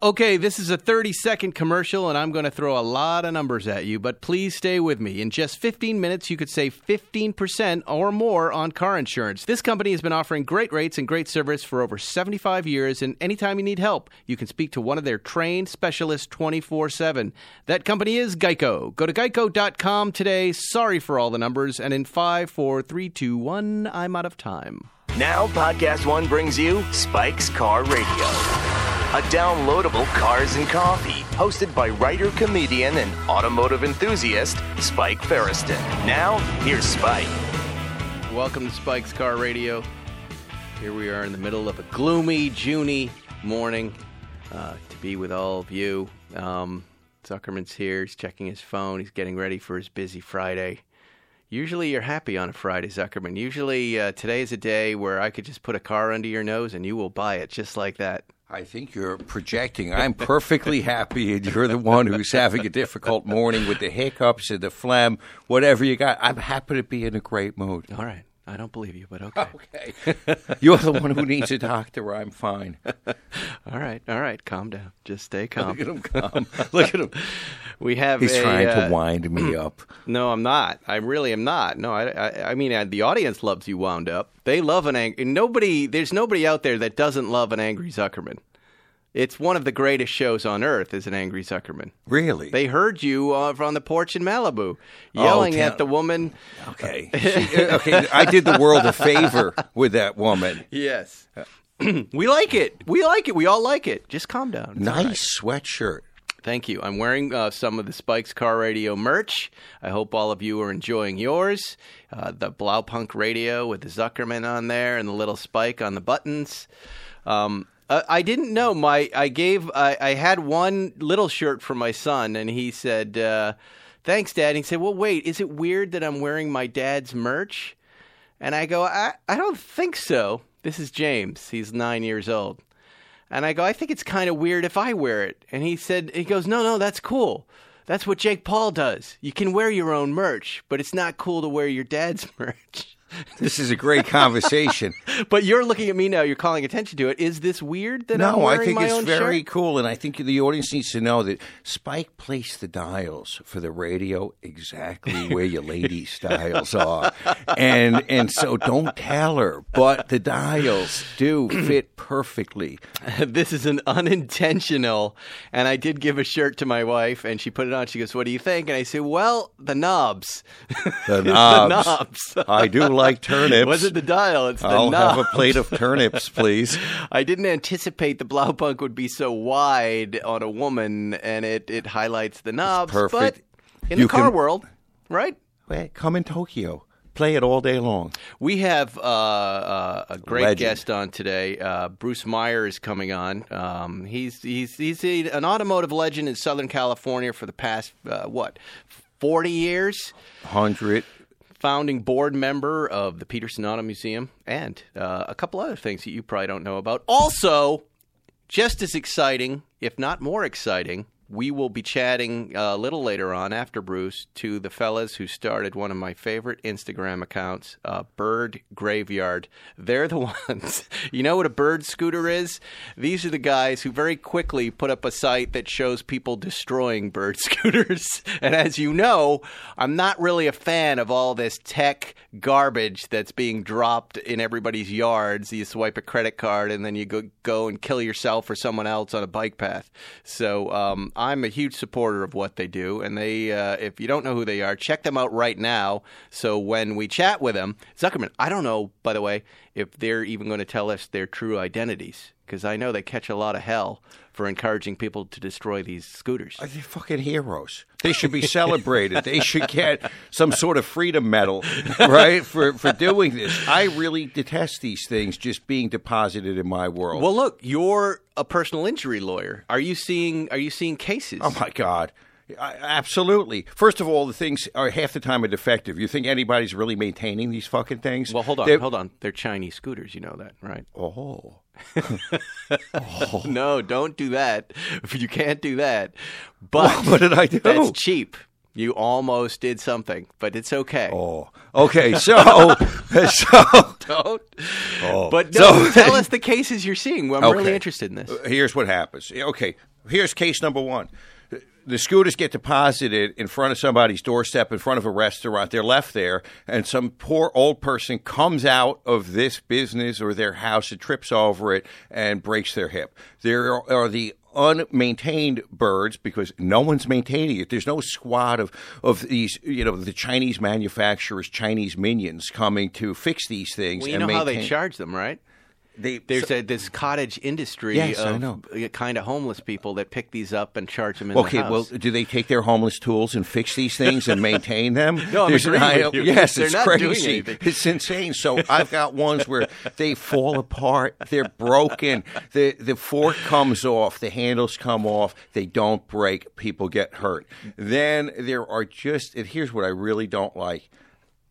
Okay, this is a 30-second commercial, and I'm going to throw a lot of numbers at you, but please stay with me. In just 15 minutes, you could save 15% or more on car insurance. This company has been offering great rates and great service for over 75 years, and anytime you need help, you can speak to one of their trained specialists 24/7. That company is Geico. Go to geico.com today. Sorry for all the numbers, and in 5, 4, 3, 2, 1, I'm out of time. Now, Podcast One brings you Spike's Car Radio. A downloadable Cars and Coffee, hosted by writer, comedian, and automotive enthusiast, Spike Feresten. Now, here's Spike. Welcome to Spike's Car Radio. Here we are in the middle of a gloomy, June-y morning to be with all of you. Zuckerman's here. He's checking his phone. He's getting ready for his busy Friday. Usually you're happy on a Friday, Zuckerman. Usually today is a day where I could just put a car under your nose and you will buy it just like that. I think you're projecting. I'm perfectly happy, and you're the one who's having a difficult morning with the hiccups and the phlegm, whatever you got. I'm happy to be in a great mood. All right. I don't believe you, but okay. Okay. You're the one who needs a doctor. I'm fine. All right. Calm down. Just stay calm. Look at him calm. Look at him. We have He's trying to wind me up. No, I'm not. I really am not. No, I mean, the audience loves you wound up. They love an angry... There's nobody out there that doesn't love an angry Zuckerman. It's one of the greatest shows on earth is an angry Zuckerman. Really? They heard you on the porch in Malibu yelling at the woman. Okay. Okay. I did the world a favor with that woman. Yes. We like it. We like it. We all like it. Just calm down. It's nice sweatshirt. Thank you. I'm wearing some of the Spike's Car Radio merch. I hope all of you are enjoying yours. The Blaupunkt radio with the Zuckerman on there and the little Spike on the buttons. I didn't know. I had one little shirt for my son, and he said, thanks, Dad. And he said, well, wait, is it weird that I'm wearing my dad's merch? And I go, I don't think so. This is James. He's 9 years old. And I go, I think it's kind of weird if I wear it. And he goes, no, that's cool. That's what Jake Paul does. You can wear your own merch, but it's not cool to wear your dad's merch. This is a great conversation. But you're looking at me now. You're calling attention to it. Is this weird that I'm wearing my own shirt? No, I think it's very cool, and I think the audience needs to know that Spike placed the dials for the radio exactly where your ladies' dials are. And so don't tell her, but the dials do fit perfectly. This is an unintentional, and I did give a shirt to my wife, and she put it on. She goes, what do you think? And I say, well, the knobs. The knobs. The knobs. I do like turnips. Was it the dial? It's the knobs. I'll have a plate of turnips, please. I didn't anticipate the Blaupunkt would be so wide on a woman, and it highlights the knobs. It's perfect. But in the car world, right? Come in Tokyo. Play it all day long. We have a great guest on today. Bruce Meyer is coming on. He's an automotive legend in Southern California for the past, 40 years? 100. Founding board member of the Petersen Auto Museum, and a couple other things that you probably don't know about. Also, just as exciting, if not more exciting, we will be chatting a little later on after Bruce to the fellas who started one of my favorite Instagram accounts, Bird Graveyard. They're the ones. You know what a bird scooter is? These are the guys who very quickly put up a site that shows people destroying bird scooters. And as you know, I'm not really a fan of all this tech garbage that's being dropped in everybody's yards. You swipe a credit card and then you go and kill yourself or someone else on a bike path. So I'm a huge supporter of what they do, and they if you don't know who they are, check them out right now. So when we chat with them, Zuckerman, I don't know, by the way, if they're even going to tell us their true identities, because I know they catch a lot of hell for encouraging people to destroy these scooters. They're fucking heroes. They should be celebrated. They should get some sort of freedom medal, right, for doing this. I really detest these things just being deposited in my world. Well, look, you're a personal injury lawyer. Are you seeing cases? Oh, my God. Absolutely. First of all, the things are half the time are defective. You think anybody's really maintaining these fucking things? Well, hold on. They're Chinese scooters. You know that, right? Oh. Oh. No, don't do that. You can't do that. But what did I do? That's cheap. You almost did something, but it's okay. Oh, okay. So don't. Oh. But no, so, tell us the cases you're seeing. I'm really interested in this. Here's what happens. Okay, here's case number one. The scooters get deposited in front of somebody's doorstep, in front of a restaurant. They're left there, and some poor old person comes out of this business or their house and trips over it and breaks their hip. There are the unmaintained birds, because no one's maintaining it. There's no squad of these, you know, the Chinese manufacturers, Chinese minions coming to fix these things. Well, you know how they charge them, right? There's this cottage industry of kind of homeless people that pick these up and charge them in the house. Well, do they take their homeless tools and fix these things and maintain them? No, I'm agreeing with you. Yes, they're not crazy. It's insane. So I've got ones where they fall apart. They're broken. The fork comes off. The handles come off. They don't break. People get hurt. Then there are just – and here's what I really don't like.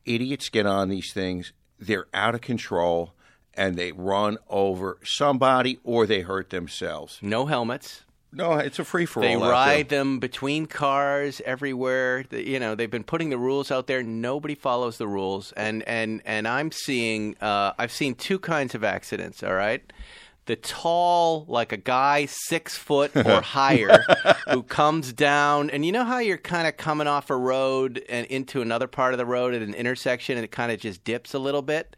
Idiots get on these things. They're out of control. And they run over somebody or they hurt themselves. No helmets. No, it's a free-for-all. They ride them between cars everywhere. You know, they've been putting the rules out there. Nobody follows the rules. And I'm seeing I've seen two kinds of accidents, all right? The tall, like a guy 6 foot or higher who comes down. And you know how you're kind of coming off a road and into another part of the road at an intersection and it kind of just dips a little bit?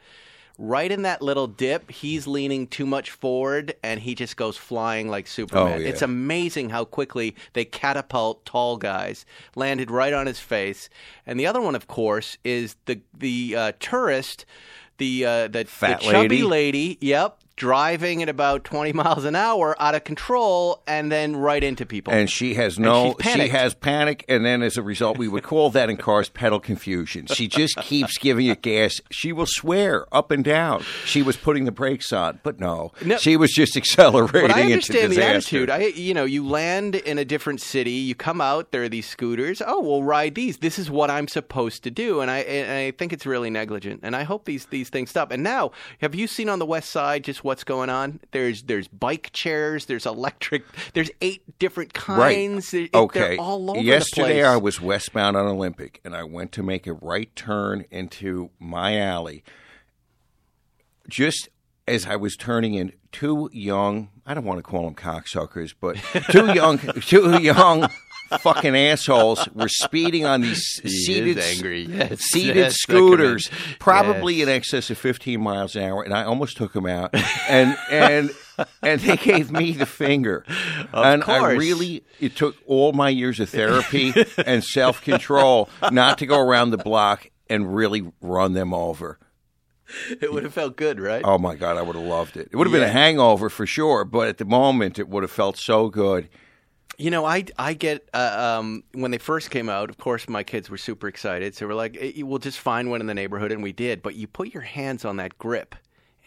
Right in that little dip, he's leaning too much forward, and he just goes flying like Superman. Oh, yeah. It's amazing how quickly they catapult tall guys. Landed right on his face. And the other one, of course, is the tourist, the chubby lady. Yep. Driving at about 20 miles an hour out of control and then right into people. And she has panic, and then as a result, we would call that in cars pedal confusion. She just keeps giving it gas. She will swear up and down she was putting the brakes on, but no, she was just accelerating into disaster. I understand the attitude. You land in a different city, you come out, there are these scooters. Oh, we'll ride these. This is what I'm supposed to do, and I think it's really negligent, and I hope these things stop. And now, have you seen on the West Side just what's going on? There's bike chairs, there's electric, there's 8 different kinds. Right. They're all over the place. Yesterday I was westbound on Olympic, and I went to make a right turn into my alley. Just as I was turning in, two young, I don't want to call them cocksuckers, but two young fucking assholes were speeding on these seated scooters, probably in excess of 15 miles an hour, and I almost took them out. And they gave me the finger. Of course. It took all my years of therapy and self-control not to go around the block and really run them over. It would have felt good, right? Oh, my God, I would have loved it. It would have been a hangover for sure, but at the moment it would have felt so good. You know, I get when they first came out, of course, my kids were super excited. So we're like, we'll just find one in the neighborhood, and we did. But you put your hands on that grip,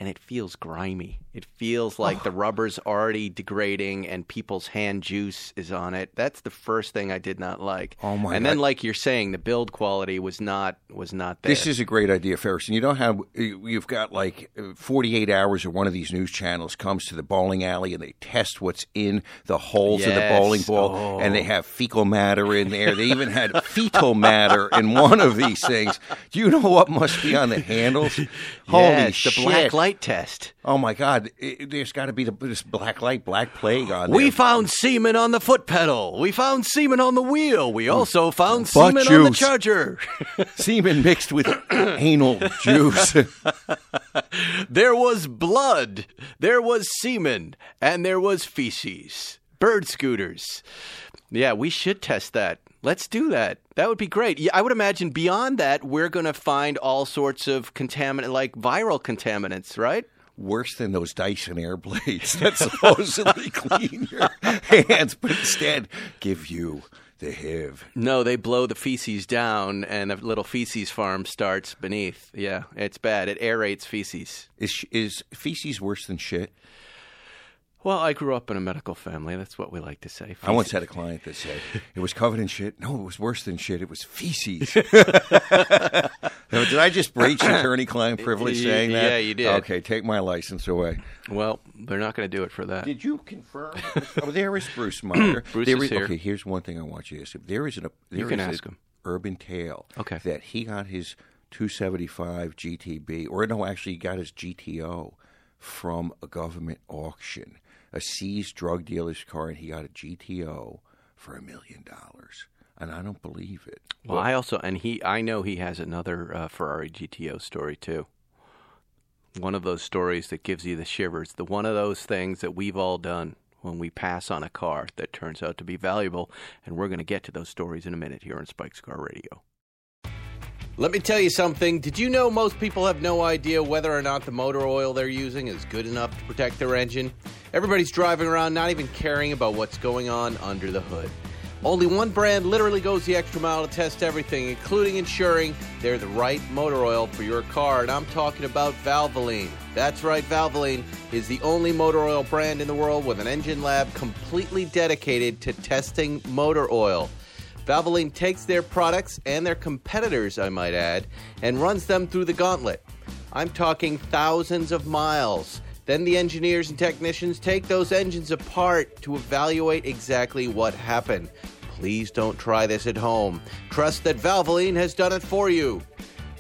and it feels grimy. It feels like the rubber's already degrading, and people's hand juice is on it. That's the first thing I did not like. Oh my! And then, like you're saying, the build quality was not there. This is a great idea, Feresten. You know how you've got like 48 hours, or one of these news channels comes to the bowling alley, and they test what's in the holes of the bowling ball, and they have fecal matter in there. They even had fetal matter in one of these things. Do you know what must be on the handles? Holy shit! The black light test. Oh my God! There's got to be this black light, black plague on there. We found semen on the foot pedal. We found semen on the wheel. We also found semen on the charger. Semen mixed with anal juice. There was blood. There was semen. And there was feces. Bird scooters. Yeah, we should test that. Let's do that. That would be great. I would imagine beyond that, we're going to find all sorts of contaminants, like viral contaminants, right? Worse than those Dyson Airblades that supposedly clean your hands, but instead give you the HIV. No, they blow the feces down, and a little feces farm starts beneath. Yeah, it's bad. It aerates feces. Is feces worse than shit? Well, I grew up in a medical family. That's what we like to say. Feces. I once had a client that said, it was covered in shit. No, it was worse than shit. It was feces. Now, did I just breach attorney-client privilege saying that? Yeah, you did. Okay, take my license away. Well, they're not going to do it for that. Did you confirm? There is Bruce Meyer. Bruce is here. Okay, here's one thing I want you to ask him. There is an. You can ask him. urban tale that he got his 275 GTB, or no, actually he got his GTO from a government auction, a seized drug dealer's car, and he got a GTO for $1 million. And I don't believe it. Well, I also, and I know he has another Ferrari GTO story too. One of those stories that gives you the shivers, the one of those things that we've all done when we pass on a car that turns out to be valuable. And we're going to get to those stories in a minute here on Spike's Car Radio. Let me tell you something. Did you know most people have no idea whether or not the motor oil they're using is good enough to protect their engine? Everybody's driving around not even caring about what's going on under the hood. Only one brand literally goes the extra mile to test everything, including ensuring they're the right motor oil for your car, and I'm talking about Valvoline. That's right, Valvoline is the only motor oil brand in the world with an engine lab completely dedicated to testing motor oil. Valvoline takes their products and their competitors, I might add, and runs them through the gauntlet. I'm talking thousands of miles. Then the engineers and technicians take those engines apart to evaluate exactly what happened. Please don't try this at home. Trust that Valvoline has done it for you.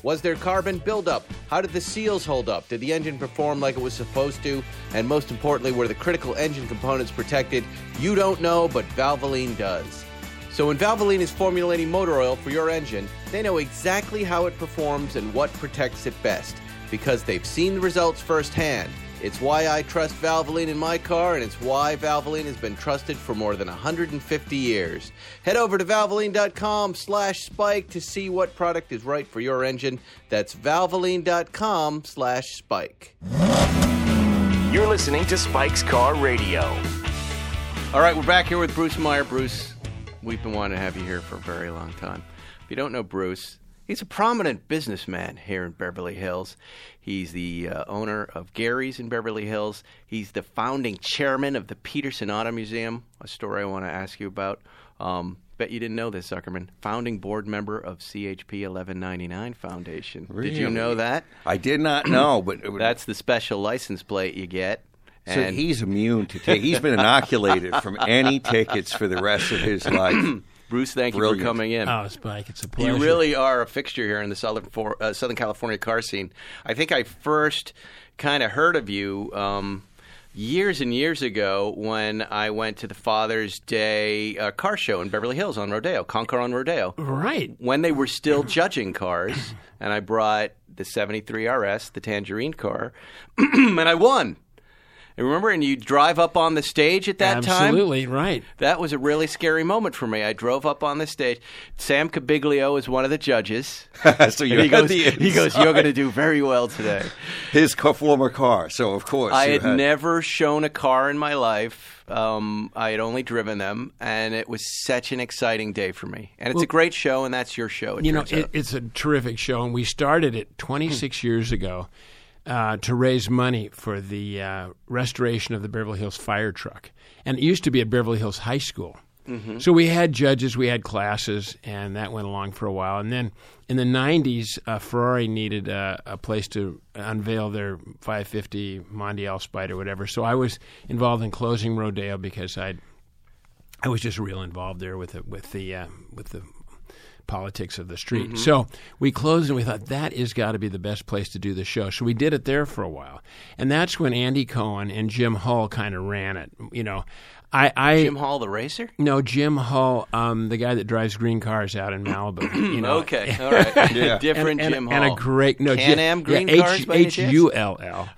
Was there carbon buildup? How did the seals hold up? Did the engine perform like it was supposed to? And most importantly, were the critical engine components protected? You don't know, but Valvoline does. So when Valvoline is formulating motor oil for your engine, they know exactly how it performs and what protects it best, because they've seen the results firsthand. It's why I trust Valvoline in my car, and it's why Valvoline has been trusted for more than 150 years. Head over to Valvoline.com/Spike to see what product is right for your engine. That's Valvoline.com/Spike. You're listening to Spike's Car Radio. All right, we're back here with Bruce Meyer. Bruce, we've been wanting to have you here for a very long time. If you don't know Bruce, he's a prominent businessman here in Beverly Hills. He's the owner of Gary's in Beverly Hills. He's the founding chairman of the Petersen Auto Museum, a story I want to ask you about. Bet you didn't know this, Zuckerman. Founding board member of CHP 1199 Foundation. Really? Did you know that? I did not know, but that's the special license plate you get. So and he's immune to he's been inoculated from any tickets for the rest of his life. Bruce, thank you for coming in. Oh, Spike, it's a pleasure. You really are a fixture here in the Southern California car scene. I think I first kind of heard of you years and years ago when I went to the Father's Day car show in Beverly Hills on Rodeo, Concours on Rodeo. Right. When they were still judging cars, and I brought the 73 RS, the Tangerine car, and I won. And remember, and you drive up on the stage at that time? Absolutely, right. That was a really scary moment for me. I drove up on the stage. Sam Cabiglio is one of the judges. So you he goes, you're going to do very well today. His former car, so of course. I had never shown a car in my life. I had only driven them, and it was such an exciting day for me. And it's a great show, and that's your show. You know, it's a terrific show, and we started it 26 years ago. To raise money for the restoration of the Beverly Hills fire truck. And it used to be at Beverly Hills High School. Mm-hmm. So we had judges, we had classes, and that went along for a while. And then in the 90s, Ferrari needed a place to unveil their 550 Mondial Spider, whatever. So I was involved in closing Rodeo because I was just real involved there with the politics of the street. Mm-hmm. So we closed and we thought that has got to be the best place to do the show. So we did it there for a while. And that's when Andy Cohen and Jim Hall kind of ran it. You know, Jim Hall, the racer? No, Jim Hall, the guy that drives green cars out in Malibu. You know. Okay, all right. Yeah. Different and Jim Hall. And a great Can-Am green cars. Hull.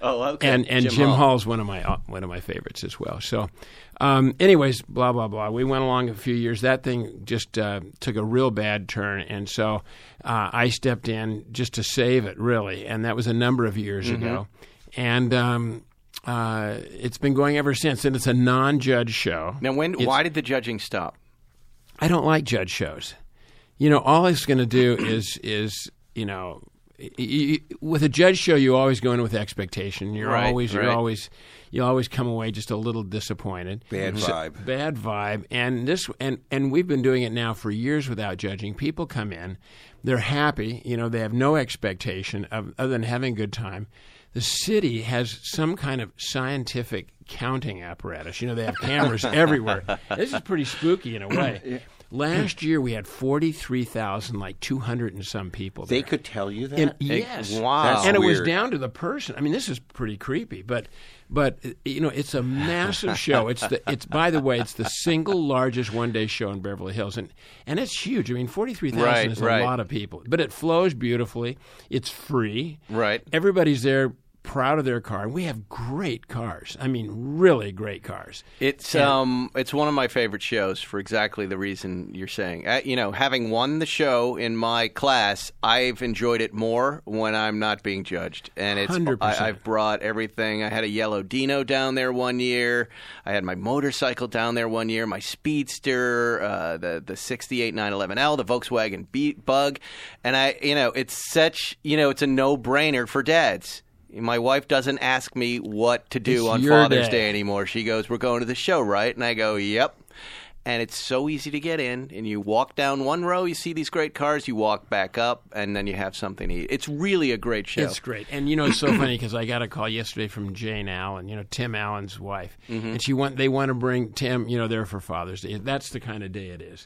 Oh, okay. And Jim Hall's one of my favorites as well. So, anyways, blah blah blah. We went along a few years. That thing just took a real bad turn, and so I stepped in just to save it, really. And that was a number of years ago, and. It's been going ever since, and it's a non-judge show. Now, why did the judging stop? I don't like judge shows. You know, all it's going to do is you know, with a judge show, you always go in with expectation. You always come away just a little disappointed. Bad vibe. And this, and we've been doing it now for years without judging. People come in, they're happy. You know, they have no expectation other than having a good time. The city has some kind of scientific counting apparatus. You know, they have cameras everywhere. This is pretty spooky in a way. Last year we had 43,000, like 200 and some people there. They could tell you that? And, yes. Wow. That's and weird. It was down to the person. I mean, this is pretty creepy, but you know, it's a massive show. It's by the way, it's the single largest one-day show in Beverly Hills, and it's huge. I mean, 43,000 is a lot of people. But it flows beautifully. It's free. Right. Everybody's there. Proud of their car. We have great cars. I mean, really great cars. It's one of my favorite shows for exactly the reason you're saying. You know, having won the show in my class, I've enjoyed it more when I'm not being judged. And it's 100%. I've brought everything. I had a yellow Dino down there one year. I had my motorcycle down there one year. My Speedster, the '68 911L, the Volkswagen Bug, and I. You know, it's such. You know, it's a no-brainer for dads. My wife doesn't ask me what to do on Father's Day anymore. She goes, "We're going to the show, right?" And I go, "Yep." And it's so easy to get in. And you walk down one row, you see these great cars, you walk back up, and then you have something to eat. It's really a great show. It's great. And, you know, it's so funny because I got a call yesterday from Jane Allen, you know, Tim Allen's wife. Mm-hmm. And they want to bring Tim, you know, there for Father's Day. That's the kind of day it is.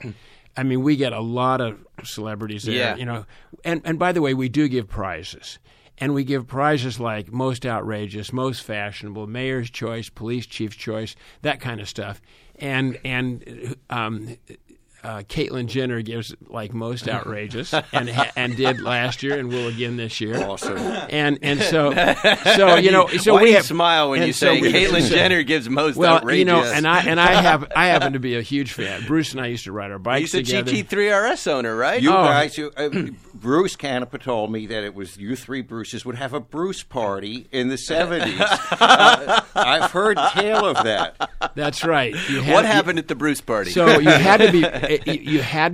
I mean, we get a lot of celebrities there, you know. And by the way, we do give prizes. And we give prizes like most outrageous, most fashionable, mayor's choice, police chief's choice, that kind of stuff. And Caitlyn Jenner gives like most outrageous and did last year and will again this year. Awesome. And so you know, so why we have, smile when you say Caitlyn Jenner gives most outrageous. You know, and I happen to be a huge fan. Bruce and I used to ride our bikes together. He's a GT3RS owner, right? Bruce Canepa told me that it was you three Bruces would have a Bruce party in the 70s. I've heard tale of that. That's right. What happened at the Bruce party? So you had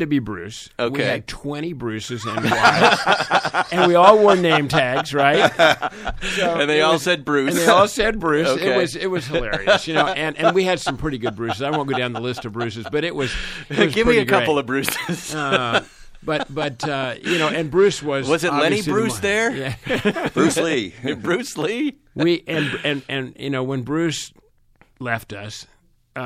to be Bruce. Okay. We had 20 Bruces and wives, and we all wore name tags, right? So and they all said Bruce. Okay. It was hilarious, you know. And we had some pretty good Bruces. I won't go down the list of Bruces, but it was give me a couple of Bruces. But you know, and Bruce was it Lenny Bruce there? Yeah. Bruce Lee. Bruce Lee. And you know, when Bruce left us,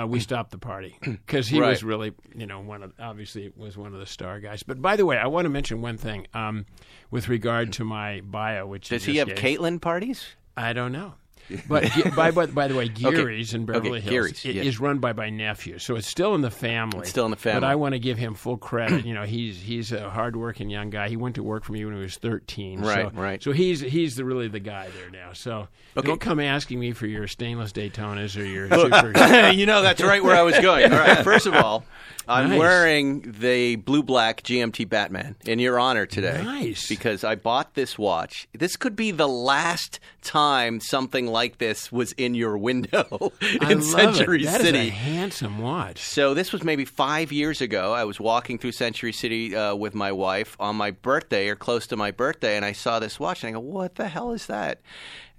we stopped the party because he was really, you know, one of the star guys. But by the way, I want to mention one thing with regard to my bio, which does he have Caitlyn parties? I don't know. But by the way, Gary's in Beverly Hills is run by my nephew, so it's still in the family. It's still in the family. But I want to give him full credit. You know, he's a hardworking young guy. He went to work for me when he was 13. Right. So he's really the guy there now. So don't come asking me for your stainless Daytonas or your super. You know, that's right where I was going. All right. First of all, I'm wearing the blue-black GMT Batman in your honor today. Nice. Because I bought this watch. This could be the last time something like this was in your window in Century City. Is a handsome watch. So this was maybe 5 years ago. I was walking through Century City with my wife on my birthday or close to my birthday, and I saw this watch, and I go, "What the hell is that?"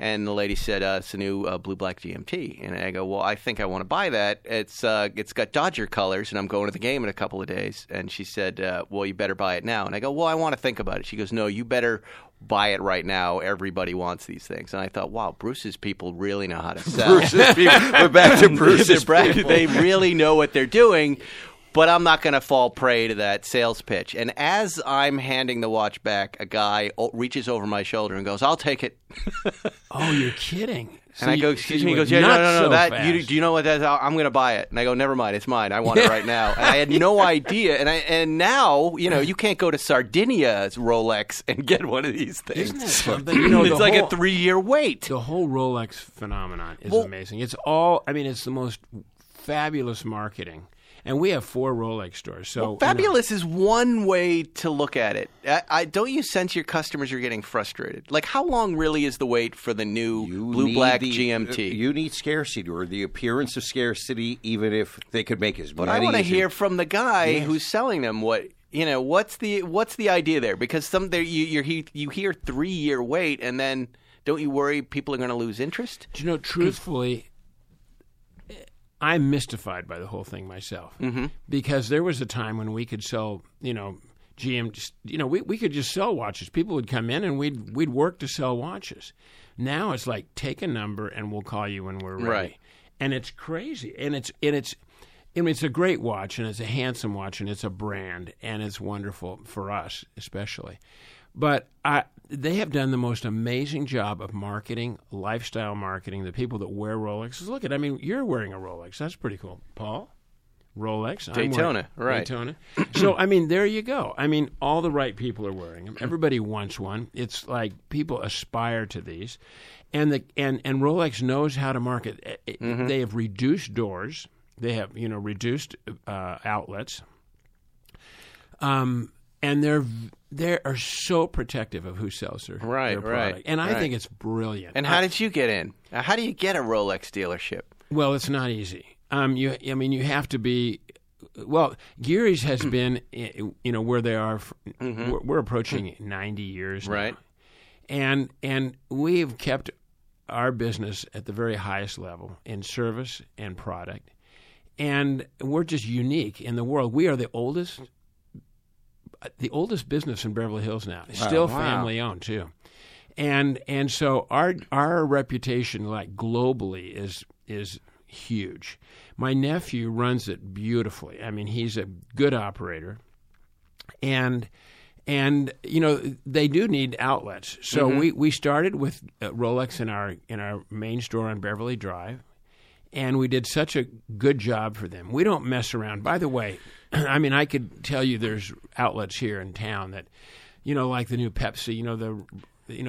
And the lady said, "It's a new blue-black GMT." And I go, "Well, I think I want to buy that. It's got Dodger colors, and I'm going to the game in a couple of days." And she said, "Well, you better buy it now." And I go, "Well, I want to think about it." She goes, "No, you better buy it right now. Everybody wants these things." And I thought, wow, Bruce's people really know how to sell. Bruce's people. We're back to Bruce's people. They really know what they're doing. But I'm not going to fall prey to that sales pitch. And as I'm handing the watch back, a guy reaches over my shoulder and goes, "I'll take it." Oh, you're kidding. So and I go, "Excuse me." He goes, "Yeah, no. Do you know what that is? I'm going to buy it." And I go, "Never mind. It's mine. I want it right now." And I had no idea. And now, you know, you can't go to Sardinia's Rolex and get one of these things. Isn't that something? You know, it's like a 3-year wait. The whole Rolex phenomenon is amazing. It's all, I mean, it's the most fabulous marketing. And we have 4 Rolex stores. So fabulous is one way to look at it. I don't you sense your customers are getting frustrated? Like, how long really is the wait for the new blue-black GMT? You need scarcity or the appearance of scarcity, even if they could make as much. But I want to hear from the guy who's selling them what – you know, what's the idea there? Because you hear 3-year wait, and then don't you worry people are going to lose interest? Do you know, truthfully – I'm mystified by the whole thing myself because there was a time when we could sell, you know, GM, you know, we could just sell watches. People would come in and we'd work to sell watches. Now it's like, take a number and we'll call you when we're ready. Right. And it's crazy. And it's I mean, it's a great watch, and it's a handsome watch, and it's a brand, and it's wonderful for us especially. But they have done the most amazing job of marketing, lifestyle marketing, the people that wear Rolexes. Look at, I mean, you're wearing a Rolex. That's pretty cool. Paul? Rolex. Daytona, right. Daytona. So, I mean, there you go. I mean, all the right people are wearing them. Everybody wants one. It's like people aspire to these. And and Rolex knows how to market. Mm-hmm. They have reduced doors. They have, you know, reduced outlets. And they are so protective of who sells their product. Right, and I think it's brilliant. And how did you get in? How do you get a Rolex dealership? Well, it's not easy. You have to be. Well, Gary's has been, you know, where they are. Mm-hmm. We're approaching 90 years now. Right. And we've kept our business at the very highest level in service and product. And we're just unique in the world. We are the oldest business in Beverly Hills now. It's still family owned too. And so our reputation, like globally, is huge. My nephew runs it beautifully. I mean, he's a good operator. And you know, they do need outlets. So mm-hmm. we started with Rolex in our main store on Beverly Drive, and we did such a good job for them. We don't mess around. By the way, I mean, I could tell you there's outlets here in town that, you know, like the new Pepsi, you know,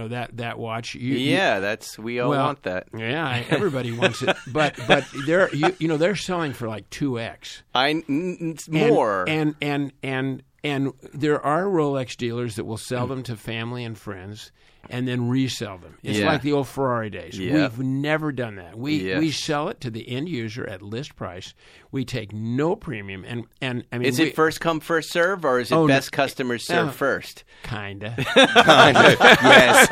that watch. That's we all want that. Yeah, everybody wants it. But they're you know they're selling for like 2x. More. And there are Rolex dealers that will sell them to family and friends and then resell them. It's like the old Ferrari days. Yeah. We've never done that. We sell it to the end user at list price. We take no premium. And I mean, is it first come, first serve, or is it best customers serve first? Kinda. Yes.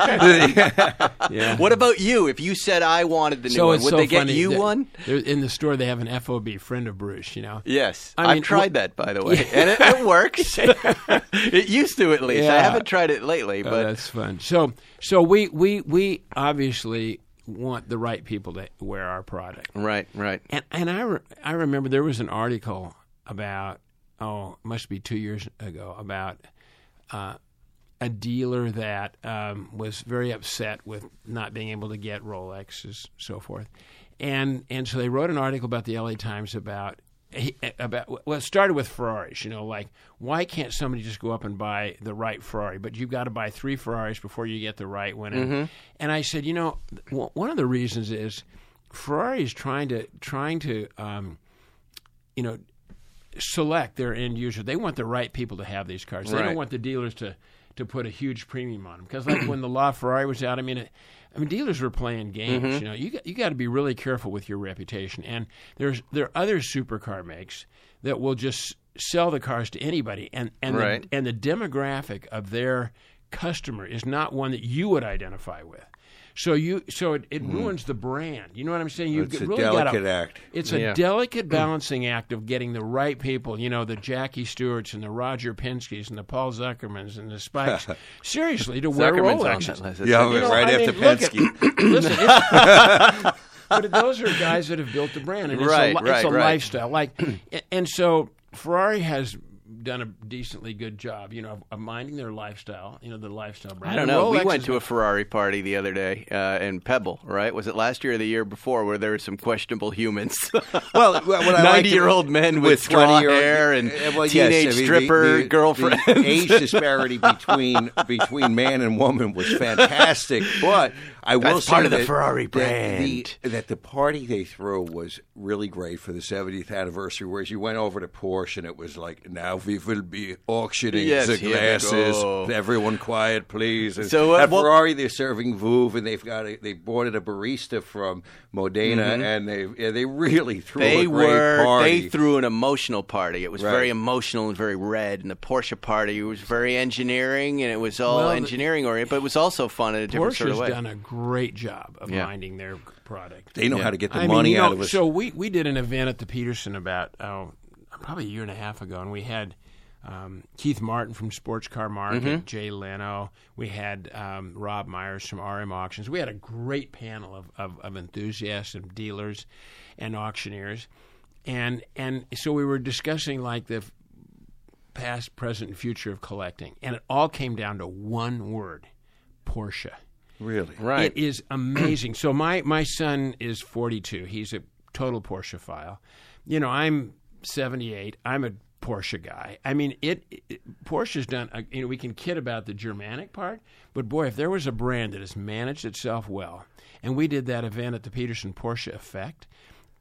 Yeah. What about you? If you said I wanted the new one, would they get you one? In the store, they have an FOB, friend of Bruce, you know? Yes. I've tried that, by the way. Yeah. And it works. It used to, at least. Yeah. I haven't tried it lately, but that's fun. So we obviously want the right people to wear our product. Right. And I remember there was an article about, must be 2 years ago, about a dealer that was very upset with not being able to get Rolexes, so forth. And so they wrote an article about the LA Times about it started with Ferraris, you know, like, why can't somebody just go up and buy the right Ferrari? But you've got to buy 3 Ferraris before you get the right one. Mm-hmm. And I said, you know, one of the reasons is Ferrari is trying to you know, select their end user. They want the right people to have these cars. Right. They don't want the dealers to put a huge premium on them, because like when the LaFerrari was out, I mean, dealers were playing games. Mm-hmm. You know, you got to be really careful with your reputation. And there are other supercar makes that will just sell the cars to anybody. And the demographic of their customer is not one that you would identify with. So it ruins the brand. You know what I'm saying? It's a delicate act. It's a delicate balancing act of getting the right people. You know, the Jackie Stewarts and the Roger Penskes and the Paul Zuckermans and the Spikes. Seriously, to wear Rolexes. After Penske. Listen, but those are guys that have built the brand, and it's a lifestyle. And so Ferrari has done a decently good job, you know, of minding their lifestyle, you know, the lifestyle brand. I don't know. We went to a Ferrari party the other day in Pebble, right? Was it last year or the year before, where there were some questionable humans? Well, 90-year-old men with straw hair and stripper girlfriends. The age disparity between man and woman was fantastic, but I will say that's part of the Ferrari brand. That the party they threw was really great for the 70th anniversary, whereas you went over to Porsche and it was like, now we will be auctioning the glasses. Everyone quiet, please. And so at Ferrari, they're serving Vouv, and they boarded a barista from Modena, mm-hmm. and they really threw a great party. They threw an emotional party. It was very emotional and very red. And the Porsche party was very engineering, and it was all engineering-oriented, but it was also fun in a different sort of way. Porsche's done a great job of minding their product. They know how to get the money out of us. So we did an event at the Petersen about probably a year and a half ago, and we had Keith Martin from Sports Car Market, mm-hmm. Jay Leno. We had Rob Myers from RM Auctions. We had a great panel of enthusiasts and dealers and auctioneers. And so we were discussing like the past, present, and future of collecting. And it all came down to one word, Porsche. Really? Right. It is amazing. So my son is 42. He's a total Porsche-phile. You know, I'm 78. I'm a Porsche guy. I mean, Porsche's done, you know, we can kid about the Germanic part, but boy, if there was a brand that has managed itself well, and we did that event at the Petersen Porsche Effect,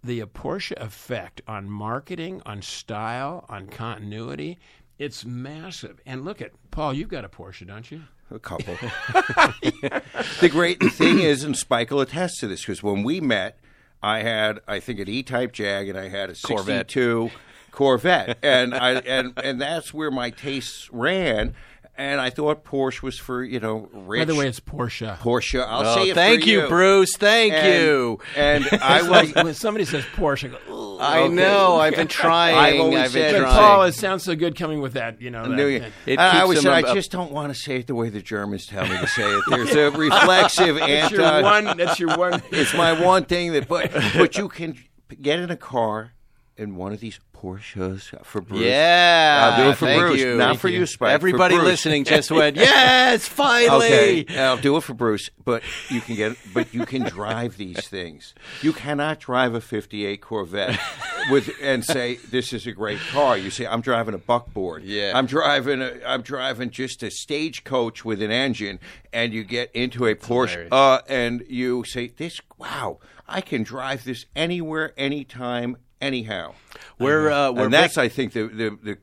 the Porsche effect on marketing, on style, on continuity, it's massive. And look at, Paul, you've got a Porsche, don't you? A couple. The great thing is, and Spike will attest to this, because when we met, I had, I think, an E-Type Jag, and I had a 62 Corvette. And that's where my tastes ran. And I thought Porsche was for, you know, rich. By the way, it's Porsche. Porsche. I'll say it thank for you. Thank you, Bruce. Thank you. And I was... When somebody says Porsche, I go, I know. I've been trying. I've been trying. Paul, it sounds so good coming with that, you know. I always said, I just don't want to say it the way the Germans tell me to say it. There's a reflexive anti... That's your one... It's my one thing that... But you can get in a car... in one of these Porsches for Bruce. Yeah. I'll do it for Bruce. You. Not for you, Spike. Everybody listening just went, yes, finally. Okay. I'll do it for Bruce. But you can get, but you can drive these things. You cannot drive a 58 Corvette and say, this is a great car. You say, I'm driving a buckboard. Yeah. I'm driving just a stagecoach with an engine, and you get into a Porsche and you say, I can drive this anywhere, anytime. Anyhow, I think, their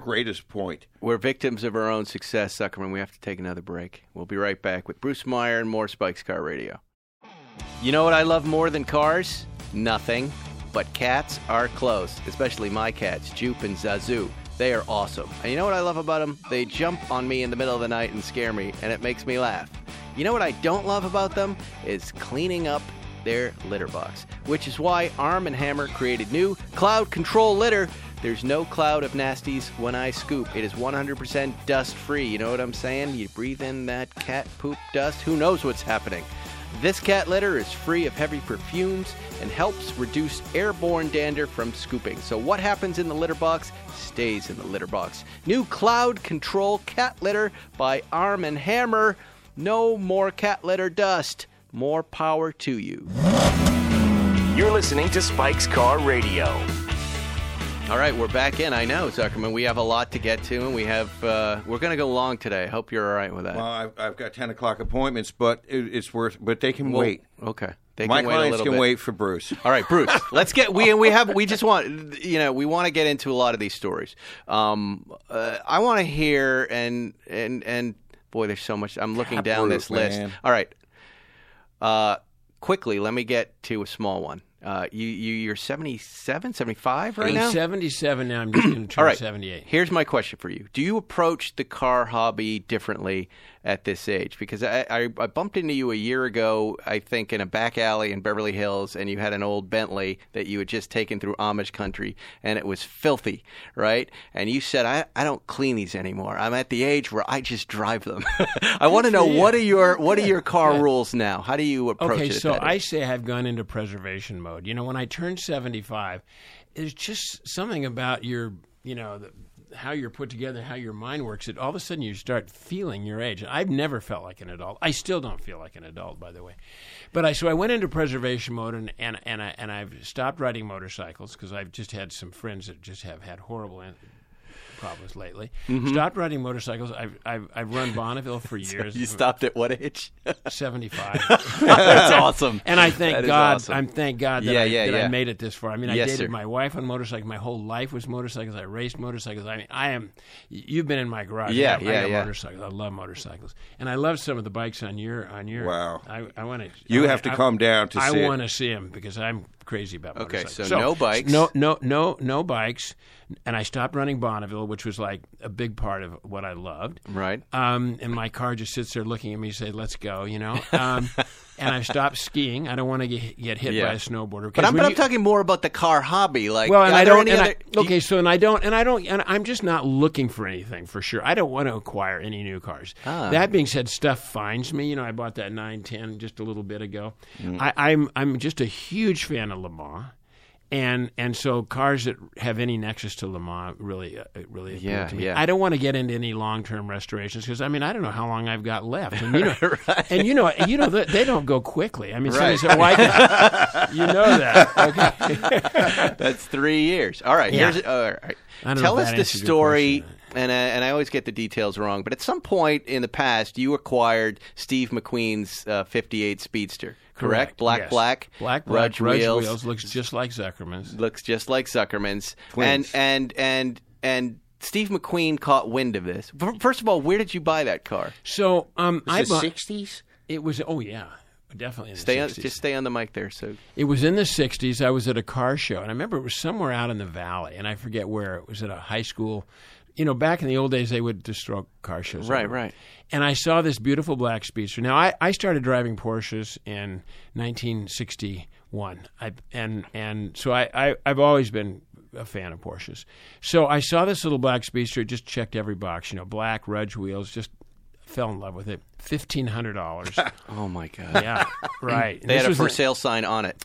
greatest point. We're victims of our own success, Zuckerman. We have to take another break. We'll be right back with Bruce Meyer and more Spike's Car Radio. You know what I love more than cars? Nothing. But cats are close, especially my cats, Jupe and Zazu. They are awesome. And you know what I love about them? They jump on me in the middle of the night and scare me, and it makes me laugh. You know what I don't love about them? Is cleaning up their litter box, which is why Arm & Hammer created new Cloud Control Litter. There's no cloud of nasties when I scoop. It is 100% dust-free. You know what I'm saying? You breathe in that cat poop dust, who knows what's happening? This cat litter is free of heavy perfumes and helps reduce airborne dander from scooping. So what happens in the litter box stays in the litter box. New Cloud Control Cat Litter by Arm & Hammer. No more cat litter dust. More power to you. You're listening to Spike's Car Radio. All right, we're back in. I know, Zuckerman, we have a lot to get to, and we have we're going to go long today. I hope you're all right with that. Well, I've got 10 o'clock appointments, but it's worth. But they can wait. Okay, my clients can wait for Bruce. All right, Bruce, let's get. We want to get into a lot of these stories. I want to hear and boy, there's so much. I'm looking down this list. All right. Quickly, let me get to a small one. You're 77, 75 right now? I'm 77 now. I'm just going to turn 78. Here's my question for you. Do you approach the car hobby differently at this age? Because I bumped into you a year ago, I think, in a back alley in Beverly Hills, and you had an old Bentley that you had just taken through Amish country, and it was filthy, right? And you said, I don't clean these anymore. I'm at the age where I just drive them. I want to know, what are your car rules now? How do you approach it? Okay, so I say I've gone into preservation mode. You know, when I turned 75, there's just something about your, you know, how you're put together, how your mind works, that all of a sudden you start feeling your age. I've never felt like an adult. I still don't feel like an adult, by the way. But I went into preservation mode, and I've stopped riding motorcycles because I've just had some friends that just have had horrible problems lately. Mm-hmm. Stopped riding motorcycles. I've run Bonneville for years. So you stopped at what age? 75. That's awesome. And I thank God. Awesome. I thank God that I made it this far. I mean, I dated my wife on motorcycles. My whole life was motorcycles. I raced motorcycles. I mean, you've been in my garage. I got motorcycles. I love motorcycles, and I love some of the bikes on your. Wow. I want to see them because I'm crazy about motorcycles. Okay, so no bikes. No bikes. And I stopped running Bonneville, which was like a big part of what I loved. Right. And my car just sits there looking at me and say, let's go, you know. And I've stopped skiing. I don't want to get hit by a snowboarder. But I'm talking more about the car hobby. Like, well, and I don't. And I'm just not looking for anything for sure. I don't want to acquire any new cars. That being said, stuff finds me. You know, I bought that 910 just a little bit ago. Mm. I'm just a huge fan of Le Mans. And so cars that have any nexus to Le Mans really appeal to me. Yeah. I don't want to get into any long-term restorations because, I mean, I don't know how long I've got left. And you know, right. And you know they don't go quickly. I mean, right. Somebody said, well, you know that. Okay. That's 3 years. All right. Yeah. All right. Tell us the story. And I always get the details wrong, but at some point in the past, you acquired Steve McQueen's 58 Speedster, correct? Black, Rudge wheels. Looks just like Zuckerman's. Twins. And Steve McQueen caught wind of this. First of all, where did you buy that car? So was I bought the '60s. It was definitely in the '60s. Just stay on the mic there. So it was in the '60s. I was at a car show, and I remember it was somewhere out in the valley, and I forget where. It was at a high school. You know, back in the old days, they would just throw car shows. Right. And I saw this beautiful black Speedster. Now, I started driving Porsches in 1961. So I've always been a fan of Porsches. So I saw this little black Speedster. It just checked every box. You know, black, Rudge wheels, just fell in love with it. $1,500. Oh, my God. Yeah, right. They had a for sale sign on it.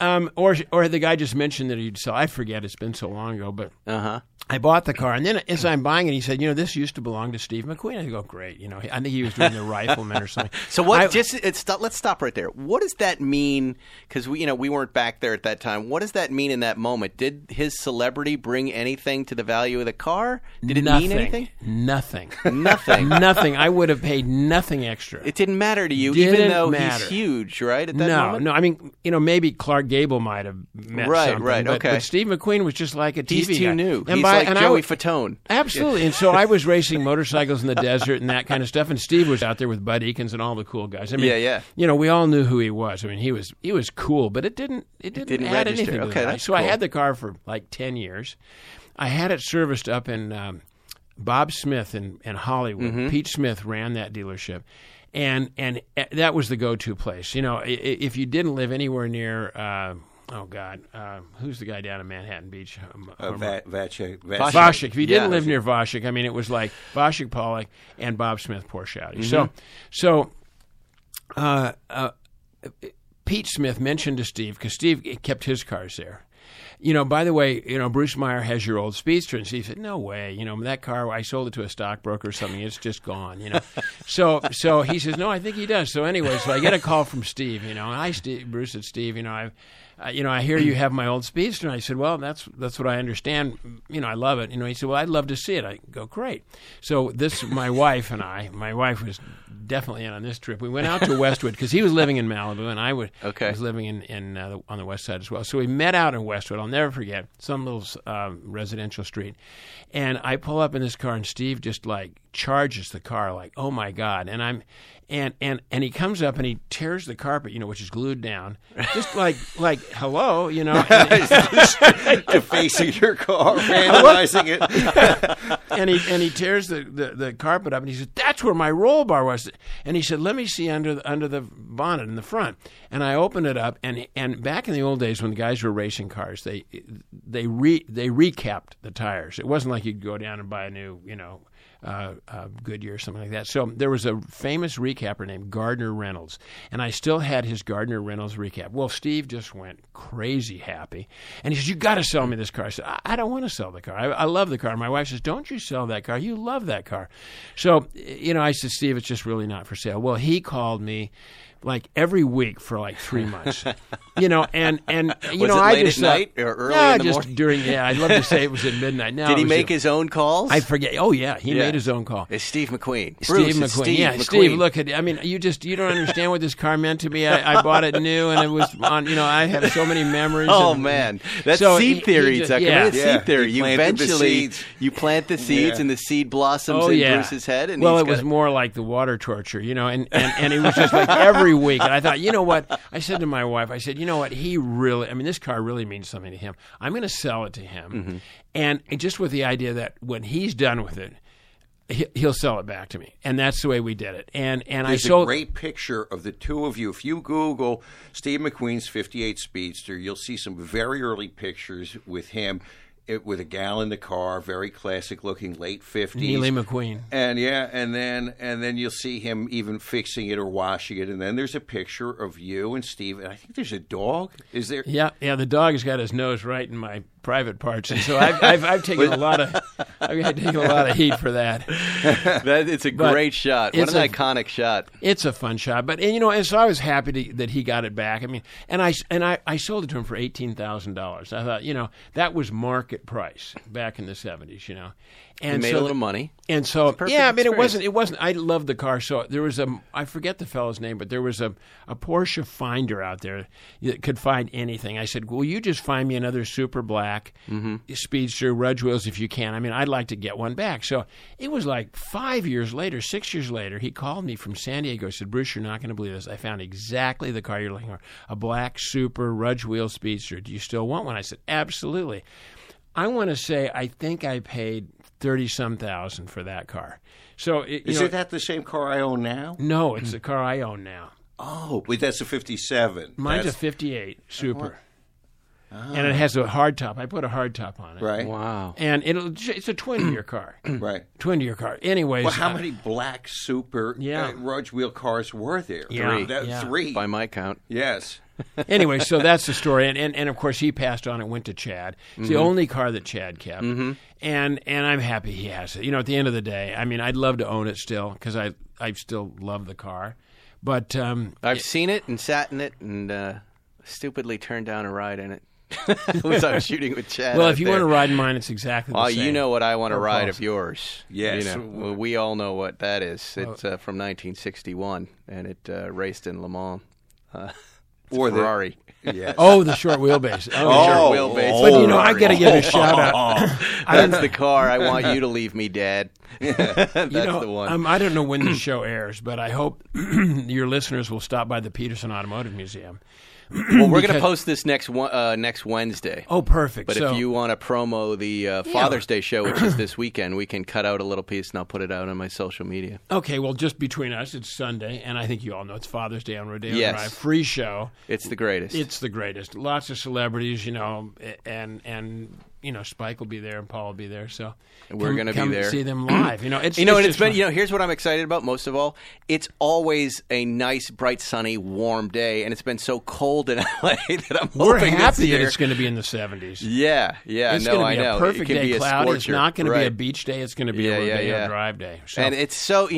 Or the guy just mentioned that he'd sell. I forget. It's been so long ago, but I bought the car. And then as I'm buying it, he said, you know, this used to belong to Steve McQueen. I go, great. You know, I think he was doing the Rifleman or something. So let's stop right there. What does that mean? Because we weren't back there at that time. What does that mean in that moment? Did his celebrity bring anything to the value of the car? Did it mean anything? Nothing. I would have paid nothing extra. It didn't matter to you, even though he's huge, right? At that moment? No. I mean, maybe Clark Gable might have meant something. Right, okay. But Steve McQueen was just like a TV guy. He's too new. He's like Joey Fatone. Absolutely. And so I was racing motorcycles in the desert and that kind of stuff, and Steve was out there with Bud Eakins and all the cool guys. I mean, you know, we all knew who he was. I mean, he was cool, but it didn't add register. Anything to okay, that. So cool. I had the car for like 10 years. I had it serviced up in Bob Smith in Hollywood. Mm-hmm. Pete Smith ran that dealership. And that was the go-to place. You know, if you didn't live anywhere near, who's the guy down in Manhattan Beach? Vasek. If you didn't live near Vasek, I mean, it was like Vasek Polak and Bob Smith Porsche Audi. Mm-hmm. So Pete Smith mentioned to Steve, because Steve kept his cars there. You know, by the way, you know, Bruce Meyer has your old Speedster. And Steve said, no way. You know, that car, I sold it to a stockbroker or something. It's just gone, you know. So he says, no, I think he does. So anyway, so I get a call from Steve, you know. Hi, Steve. Bruce said, Steve, you know, I hear you have my old Speedster. And I said, well, that's what I understand. You know, I love it. You know, he said, well, I'd love to see it. I go, great. So this, my wife was definitely in on this trip. We went out to Westwood because he was living in Malibu and I was living in on the west side as well. So we met out in Westwood. I'll never forget, some little residential street. And I pull up in this car and Steve just like charges the car like, oh my God. And and he comes up and he tears the carpet, you know, which is glued down, just like hello, you know. Defacing your car, vandalizing it. and he tears the carpet up and he says, that's where my roll bar was. And he said, let me see under the bonnet in the front. And I opened it up and back in the old days when the guys were racing cars, they recapped the tires. It wasn't like you'd go down and buy a new, you know, Goodyear or something like that. So there was a famous recapper named Gardner Reynolds, and I still had his Gardner Reynolds recap. Well, Steve just went crazy happy, and he says, you got to sell me this car. I said, I don't want to sell the car. I love the car. My wife says, don't you sell that car. You love that car. So, you know, I said, Steve, it's just really not for sale. Well, he called me like every week for like 3 months, you know, and you was know, it late I just at night or early in the morning? During I'd love to say it was at midnight. Now, did he make his own calls? I forget. Oh yeah, he made his own call. It's Steve McQueen. Steve McQueen. Steve, look at it. I mean, you don't understand what this car meant to me. I bought it new, and it was on. You know, I have so many memories. Oh man, that's seed theory. Seed theory. You eventually plant the seeds, and the seed blossoms in Bruce's head. And well, it was more like the water torture, you know, and it was just like every week. And I thought, you know what? I said to my wife, you know what? This car really means something to him. I'm going to sell it to him. Mm-hmm. And just with the idea that when he's done with it, he'll sell it back to me. And that's the way we did it. And there's a great picture of the two of you. If you Google Steve McQueen's 58 Speedster, you'll see some very early pictures with him. it with a gal in the car, very classic looking, late '50s. Neely McQueen. And then you'll see him even fixing it or washing it, and then there's a picture of you and Steve, and I think there's a dog. Is there? Yeah. The dog's got his nose right in my private parts, and so I've taken a lot of heat for that. It's a great shot. What an iconic shot. It's a fun shot, and so I was happy that he got it back. I mean, and I sold it to him for $18,000. I thought, that was market price back in the 70s, And you made a little money. And so, experience. It wasn't. I loved the car. So there was I forget the fellow's name, but there was a Porsche finder out there that could find anything. I said, will you just find me another super black Speedster, Rudge wheels if you can? I'd like to get one back. So it was like 6 years later, he called me from San Diego. He said, Bruce, you're not going to believe this. I found exactly the car you're looking for, a black super Rudge wheel Speedster. Do you still want one? I said, absolutely. I want to say I think I paid 30-some thousand for that car. So Is that the same car I own now? No, it's the car I own now. Oh, but that's a 57. Mine's a 58 Super. Oh. And it has a hard top. I put a hard top on it. Right. Wow. And it's a twin to your car. Right. Twin to your car. Anyways. Well, how many black Super Rudge wheel cars were there? Yeah. Three. By my count. Yes. Anyway, so that's the story. And of course, he passed on and went to Chad. It's the only car that Chad kept. Mm-hmm. And I'm happy he has it. At the end of the day, I'd love to own it still because I still love the car. But I've seen it and sat in it and stupidly turned down a ride in it. I was shooting with Chad. Well, if you want to ride mine, it's exactly the same. You know what I want to ride of yours. Yes. Well, we all know what that is. It's from 1961, and it raced in Le Mans. Or Ferrari. The short wheelbase. Oh, the short wheelbase. But, I got to give a shout-out. That's the car I want you to leave me, Dad. That's the one. I don't know when the show airs, but I hope your listeners will stop by the Petersen Automotive Museum. Well, we're going to post this next Wednesday. Oh, perfect. But if you want to promo the Father's Day show, which is this weekend, we can cut out a little piece and I'll put it out on my social media. Okay, well, just between us, it's Sunday, and I think you all know it's Father's Day on Rodeo Drive. Free show. It's the greatest. Lots of celebrities, and Spike will be there and Paul will be there. So we're going to be there. Come see them live. Here's what I'm excited about most of all. It's always a nice, bright, sunny, warm day, and it's been so cold in LA that we're hoping happy that it's going to be in the 70s. Yeah. It's going to be a perfect day. Cloud. It's not going to be a beach day. It's going to be a Rodeo Drive day. So. And it's so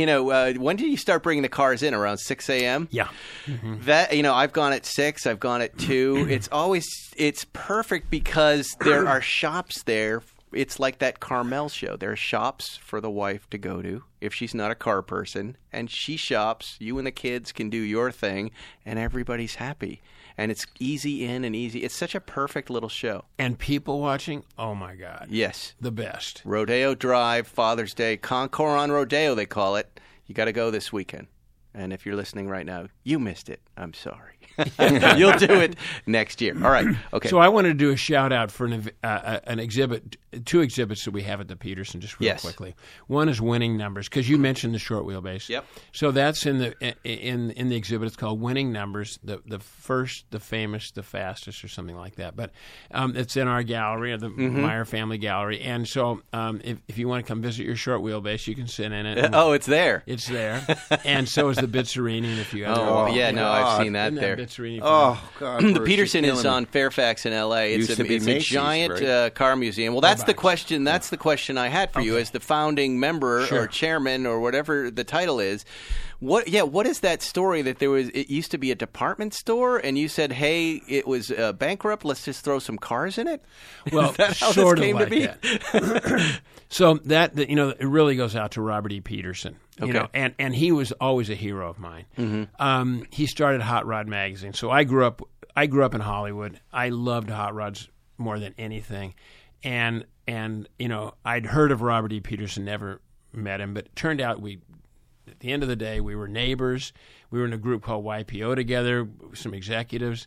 when do you start bringing the cars in? Around 6 a.m. Yeah. Mm-hmm. That I've gone at 6. I've gone at 2. It's perfect because there are shops there. It's like that Carmel show. There are shops for the wife to go to if she's not a car person, and she shops. You and the kids can do your thing, and everybody's happy. And it's easy in and easy. It's such a perfect little show. And people watching, oh, my God. Yes. The best. Rodeo Drive, Father's Day, Concours on Rodeo, they call it. You got to go this weekend. And if you're listening right now, you missed it. I'm sorry. You'll do it next year. All right. Okay. So I want to do a shout-out for an exhibit, 2 exhibits that we have at the Petersen, just real quickly. One is winning numbers, because you mentioned the short wheelbase. Yep. So that's in the exhibit. It's called Winning Numbers, the first, the famous, the fastest, or something like that. But it's in our gallery, the Meyer Family Gallery. And so if you want to come visit your short wheelbase, you can sit in it. It's there. It's there. And so is the Bizzarini, and if you ever I've seen that there. The Petersen is on Fairfax in L.A. It's a giant car museum. Well, that's the question. That's the question I had for you as the founding member or chairman or whatever the title is. What is that story that there was? It used to be a department store, and you said, "Hey, it was bankrupt. Let's just throw some cars in it." Well, that's how sort this came of like to be. That. So that it really goes out to Robert E. Petersen. And he was always a hero of mine. Mm-hmm. He started Hot Rod magazine. So I grew up in Hollywood. I loved hot rods more than anything, and I'd heard of Robert E. Petersen, never met him, but it turned out at the end of the day, we were neighbors. We were in a group called YPO together, some executives,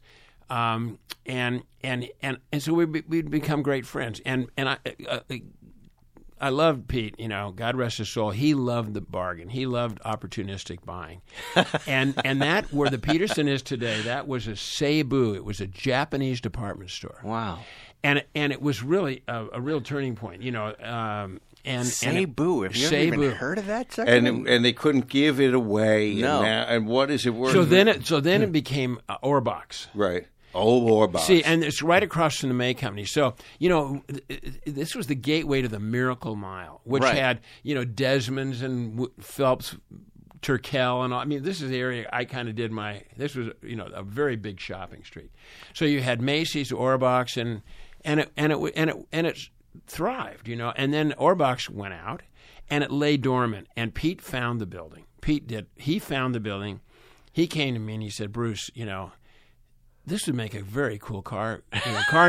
and so we'd become great friends. And I loved Pete. God rest his soul. He loved the bargain. He loved opportunistic buying, and that where the Petersen is today. That was a Seibu. It was a Japanese department store. Wow. And it was really a real turning point, you know. Say boo. Have you ever even heard of that? And they couldn't give it away. No. And what is it worth? So then it became Orbach's. Right. Old Orbach. See, and it's right across from the May Company. So, you know, this was the gateway to the Miracle Mile, which had, you know, Desmond's and Phelps, Turkel, and all. I mean, this is the area I kind of did my – this was, you know, a very big shopping street. So you had Macy's, Orbach's, and it thrived, you know. And then Orbach's went out, and it lay dormant. And Pete found the building. Pete did. He found the building. He came to me, and he said, Bruce, you know, this would make a very cool car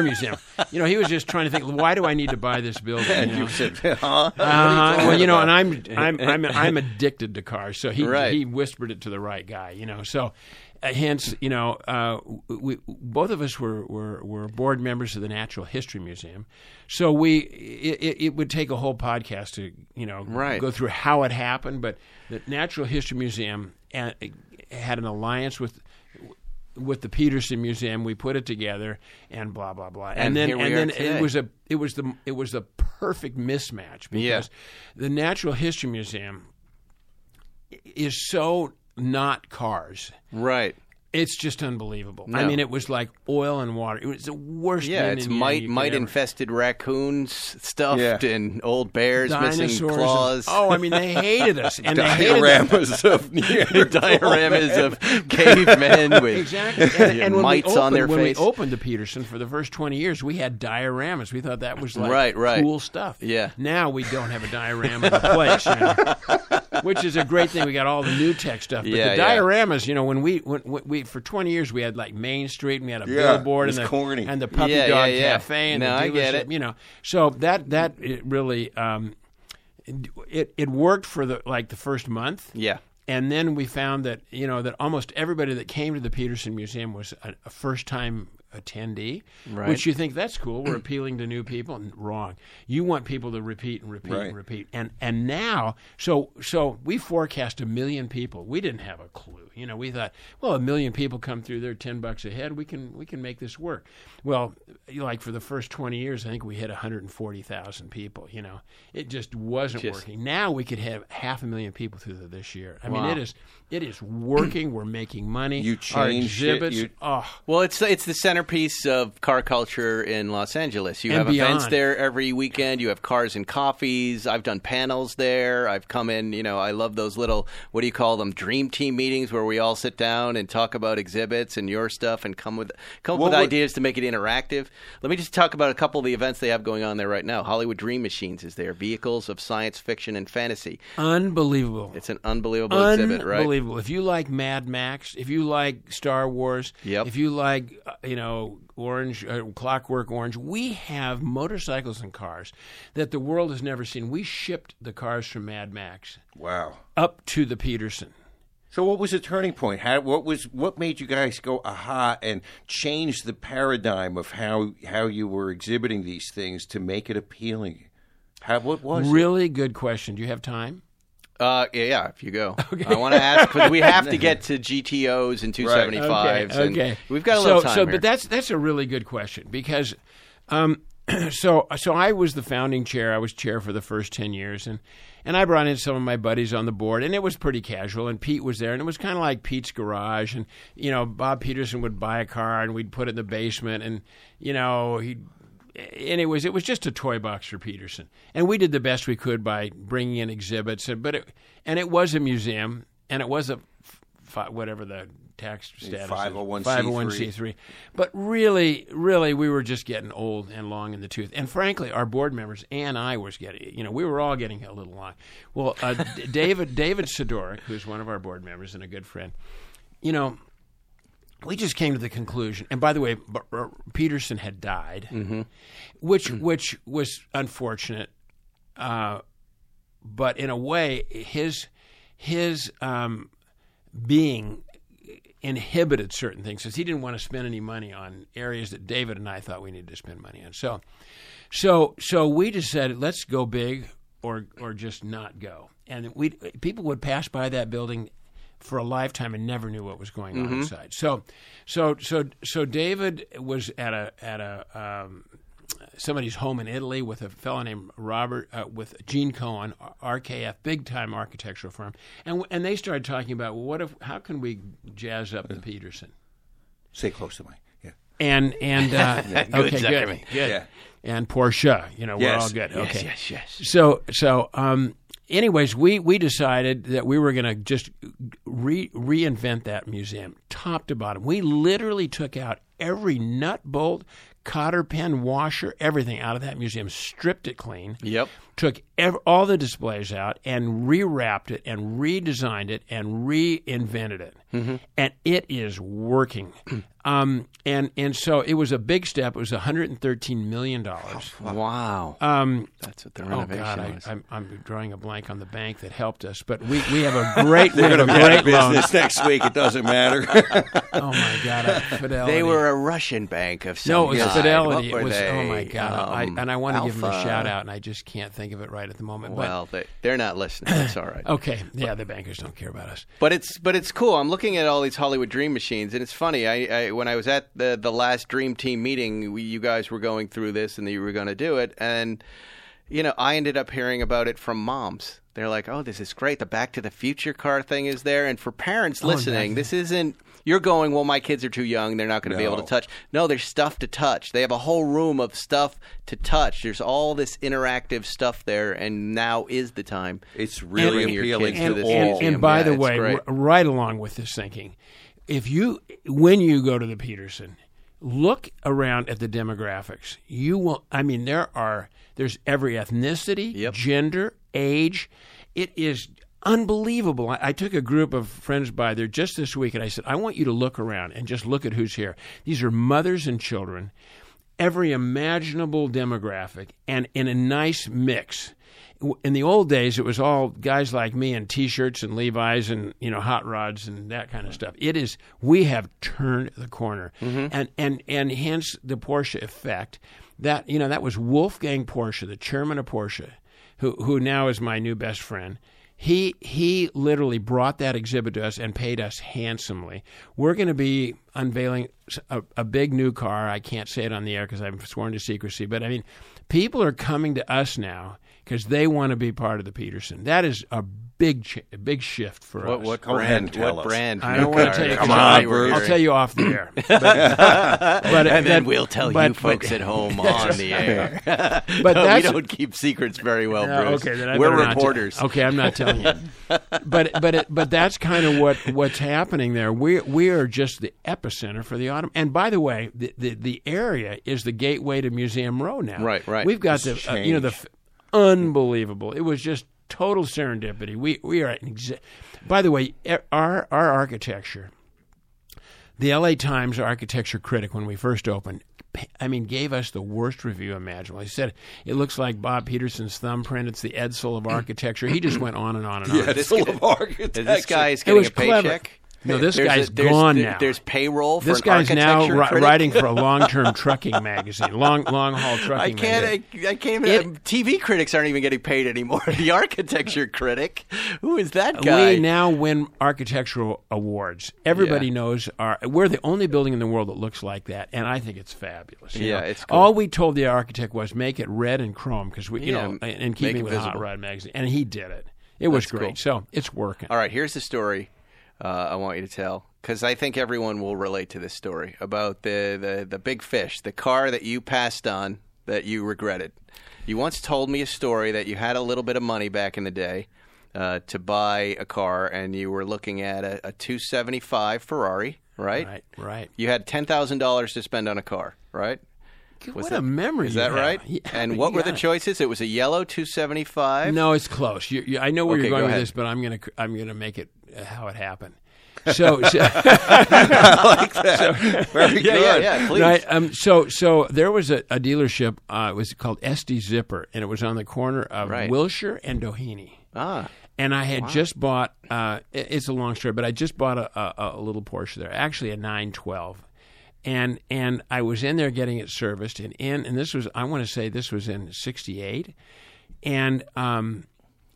museum. You know, he was just trying to think, why do I need to buy this building? And you said, huh? Well, you know, and I'm addicted to cars, so he whispered it to the right guy, you know. So, hence, you know, we both of us were board members of the Natural History Museum, so it would take a whole podcast to, you know, go through how it happened. But the Natural History Museum had an alliance with the Petersen Museum. We put it together and blah blah blah, and then it was the perfect mismatch, because the Natural History Museum is so not cars, right? It's just unbelievable. No. I mean, it was like oil and water. It was the worst. Yeah, it's mite-infested raccoons stuffed and old bears, dinosaurs missing claws. And, I mean, they hated us. And dioramas of cavemen with mites on their face. When we opened the Petersen for the first 20 years, we had dioramas. We thought that was like cool stuff. Yeah. Now we don't have a diorama in the place, you know? Which is a great thing. We got all the new tech stuff. But the dioramas, you know, when we for 20 years we had like Main Street, and we had a billboard and the Puppy Dog Cafe and the dealership, I get it. You know. So that it really it worked for the first month. Yeah. And then we found that, you know, that almost everybody that came to the Petersen Museum was a first-time attendee, which you think, that's cool. We're appealing to new people. Wrong. You want people to repeat and repeat and repeat. And now, so we forecast 1 million people. We didn't have a clue. You know, we thought, well, 1 million people come through there, $10 a head. We can make this work. Well, like for the first 20 years, I think we hit 140,000 people. You know, it just wasn't working. Now we could have 500,000 people through there this year. I mean, it is working. We're making money. You changed our exhibits. Well, it's the centerpiece of car culture in Los Angeles. You have events there every weekend. You have cars and coffees. I've done panels there. I've come in. You know, I love those little, what do you call them, dream team meetings where we all sit down and talk about exhibits and your stuff and come up with ideas to make it interactive. Let me just talk about a couple of the events they have going on there right now. Hollywood Dream Machines is there. Vehicles of Science Fiction and Fantasy. Unbelievable. It's an unbelievable exhibit, right? If you like Mad Max, if you like Star Wars, if you like, you know, Clockwork Orange, we have motorcycles and cars that the world has never seen. We shipped the cars from Mad Max up to the Petersen. So what was the turning point? What made you guys go, aha, and change the paradigm of how you were exhibiting these things to make it appealing? What was it? Good question. Do you have time? Yeah, if you go. Okay. I want to ask, because we have to get to GTOs and 275s. Right. Okay. And we've got a little time here. But that's a really good question, because so I was the founding chair. I was chair for the first 10 years, and I brought in some of my buddies on the board, and it was pretty casual, and Pete was there, and it was kind of like Pete's garage, and, you know, Bob Petersen would buy a car, and we'd put it in the basement, and, you know, it was just a toy box for Petersen, and we did the best we could by bringing in exhibits. But it was a museum, and it was a whatever the tax status, 501c3. But really, really, we were just getting old and long in the tooth. And frankly, our board members and I was getting, you know, we were all getting a little long. Well, David Sidorek, who's one of our board members and a good friend, you know, we just came to the conclusion, and by the way, Petersen had died, which was unfortunate, but in a way, his being inhibited certain things, because he didn't want to spend any money on areas that David and I thought we needed to spend money on. So we just said, let's go big or just not go, and people would pass by that building for a lifetime and never knew what was going on inside. So David was at a somebody's home in Italy with a fellow named Robert, with Gene Cohen, RKF, big-time architectural firm. And they started talking about, well, how can we jazz up the Petersen? Stay close to me. Yeah. And good. Yeah. And Porsche, we're all good. Okay. Yes. So, anyways, we decided that we were going to just reinvent that museum, top to bottom. We literally took out every nut, bolt, cotter, pin, washer, everything out of that museum, stripped it clean. Yep. Took all the displays out and rewrapped it and redesigned it and reinvented it. Mm-hmm. And it is working. And so it was a big step. It was $113 million. Oh, wow. That's what the renovation was. I'm drawing a blank on the bank that helped us. But we have a great loan. They're going to be out of business next week. It doesn't matter. Oh, my God. Fidelity. They were a Russian bank of some kind. No, it was Fidelity. It was, oh, my God. I want to give them a shout-out, and I just can't think of it right at the moment. Well, but they're not listening. It's all right. Okay. Yeah, the bankers don't care about us. But it's cool. I'm looking at all these Hollywood Dream machines, and it's funny. When I was at the last Dream Team meeting, you guys were going through this and you were going to do it. And, I ended up hearing about it from moms. They're like, oh, this is great. The Back to the Future car thing is there. And for parents listening, this isn't – you're going, well, my kids are too young. They're not going to be able to touch. No, there's stuff to touch. They have a whole room of stuff to touch. There's all this interactive stuff there, and now is the time. It's really appealing to this museum. And by the way, right along with this thinking, when you go to the Petersen, look around at the demographics. You will – I mean, there's every ethnicity, gender, age. It is unbelievable. I took a group of friends by there just this week, and I said, I want you to look around and just look at who's here. These are mothers and children, every imaginable demographic, and in a nice mix. In the old days, it was all guys like me in T-shirts and Levi's and, hot rods and that kind of stuff. It is – we have turned the corner, and hence the Porsche effect. That that was Wolfgang Porsche, the chairman of Porsche, who now is my new best friend. He literally brought that exhibit to us and paid us handsomely. We're going to be unveiling a big new car. I can't say it on the air because I'm sworn to secrecy. But, I mean, people are coming to us now because they want to be part of the Petersen. That is a big shift for us. What brand? I don't want to tell you. Come on, I'll tell you off the air. We'll tell you folks at home on the air. We don't keep secrets very well, Bruce. Okay, then we're reporters. Okay, I'm not telling you. But that's kind of what's happening there. We are just the epicenter for the autumn. And by the way, the area is the gateway to Museum Row now. Right. We've got unbelievable. It was just total serendipity. We are by the way, our architecture, the LA Times architecture critic, when we first opened, I mean, gave us the worst review imaginable. He said, it looks like Bob Petersen's thumbprint. It's the Edsel of architecture. He just went on and on. Yeah, Edsel of architecture. This guy is getting a paycheck. Clever. No, this guy's gone now. There's payroll for an architecture critic. This guy's now writing for a long-term trucking magazine, long-haul trucking magazine. TV critics aren't even getting paid anymore. The architecture critic, who is that guy? We now win architectural awards. Everybody knows we're the only building in the world that looks like that, and I think it's fabulous. It's cool. All we told the architect was make it red and chrome because in keeping with Hot Rod magazine, and he did it. It was great. Cool. So it's working. All right, here's the story. I want you to tell, because I think everyone will relate to this story about the big fish, the car that you passed on that you regretted. You once told me a story that you had a little bit of money back in the day to buy a car, and you were looking at a 275 Ferrari, right? Right. You had $10,000 to spend on a car, right? What a memory! Is that right? Yeah, and what were the choices? It was a yellow 275. No, it's close. I know where you're going with this, but I'm gonna make it how it happened. So I like that. Very good. Yeah, please. Right, so there was a dealership. It was called SD Zipper, and it was on the corner of Wilshire and Doheny. And I had just bought. It's a long story, but I just bought a little Porsche there. Actually, a 912. And I was in there getting it serviced, and this was, I want to say this was in 1968, and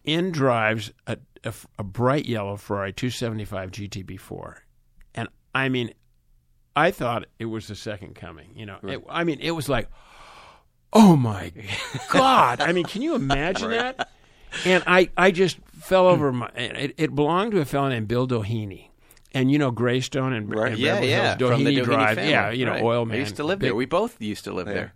in drives a bright yellow Ferrari 275 GTB4, and I mean, I thought it was the second coming, it was like, oh my God. I mean, can you imagine that? And I just fell over my, it belonged to a fellow named Bill Doheny. And, you know, Greystone and Beverly Hills, Doheny Drive. Family. Yeah, you know, oil man. I used to live there. We both used to live there.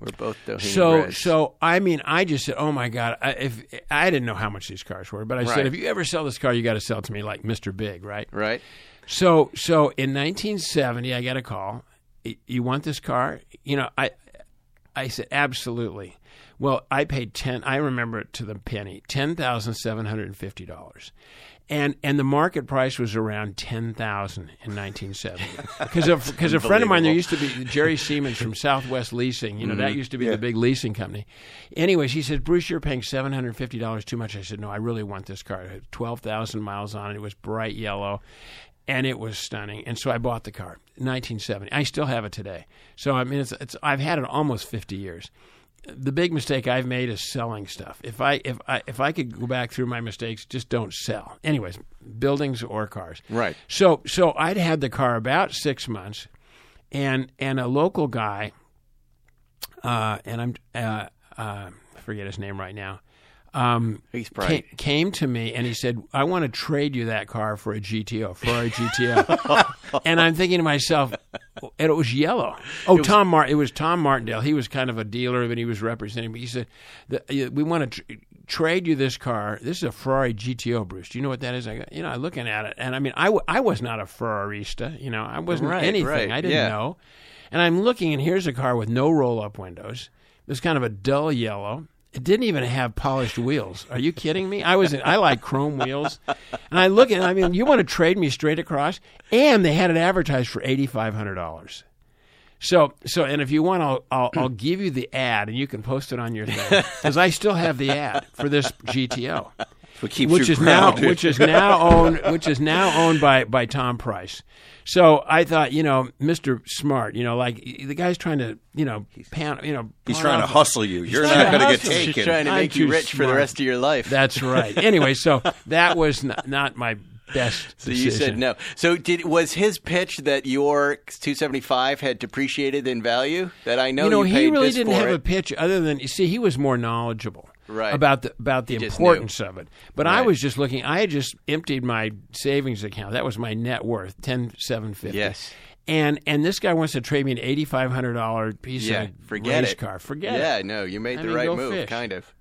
We're both Doheny grads. So, I mean, I just said, oh, my God. I didn't know how much these cars were. But I said, if you ever sell this car, you got to sell it to me like Mr. Big, right? Right. So in 1970, I got a call. You want this car? You know, I said, absolutely. Well, I paid I remember it to the penny, $10,750. And the market price was around $10,000 in 1970. Because a friend of mine, there used to be Jerry Siemens from Southwest Leasing. You know, that used to be the big leasing company. Anyways, he said, Bruce, you're paying $750 too much. I said, no, I really want this car. It had 12,000 miles on it. It was bright yellow. And it was stunning. And so I bought the car, 1970. I still have it today. So, I mean, I've had it almost 50 years. The big mistake I've made is selling stuff. If I could go back through my mistakes, just don't sell. Anyways, buildings or cars. Right. So I'd had the car about 6 months, and a local guy, and I'm I forget his name right now. He's probably came to me and he said, I want to trade you that car for a GTO, Ferrari GTO. And I'm thinking to myself, and it was yellow. It was Tom Martindale. He was kind of a dealer, but he was representing me. He said, we want to trade you this car. This is a Ferrari GTO, Bruce. Do you know what that is? I go, you know, I'm looking at it. And I mean, I was not a Ferrarista. You know, I wasn't anything. Right. I didn't know. And I'm looking, and here's a car with no roll-up windows. It's kind of a dull yellow. It didn't even have polished wheels. Are you kidding me? I like chrome wheels. And I look at it, I mean, you want to trade me straight across? And they had it advertised for $8,500. So and if you want, I'll give you the ad, and you can post it on your thing. Because I still have the ad for this GTO. Which is now owned by Tom Price. So I thought, you know, Mr. Smart, you know, like the guy's trying to, you know, he's trying to hustle you. You're not going to get taken. He's trying to make you rich for the rest of your life. That's right. Anyway, so that was not my best decision. So you said no. So was his pitch that your 275 had depreciated in value? That I know you paid this for it. You know, he really didn't have a pitch other than, you see, he was more knowledgeable. Right. About the importance of it. But I was just looking. I had just emptied my savings account. That was my net worth, $10,750. Yes. And this guy wants to trade me an $8,500 piece of race car. Forget it. Yeah, no, you made the right move, kind of.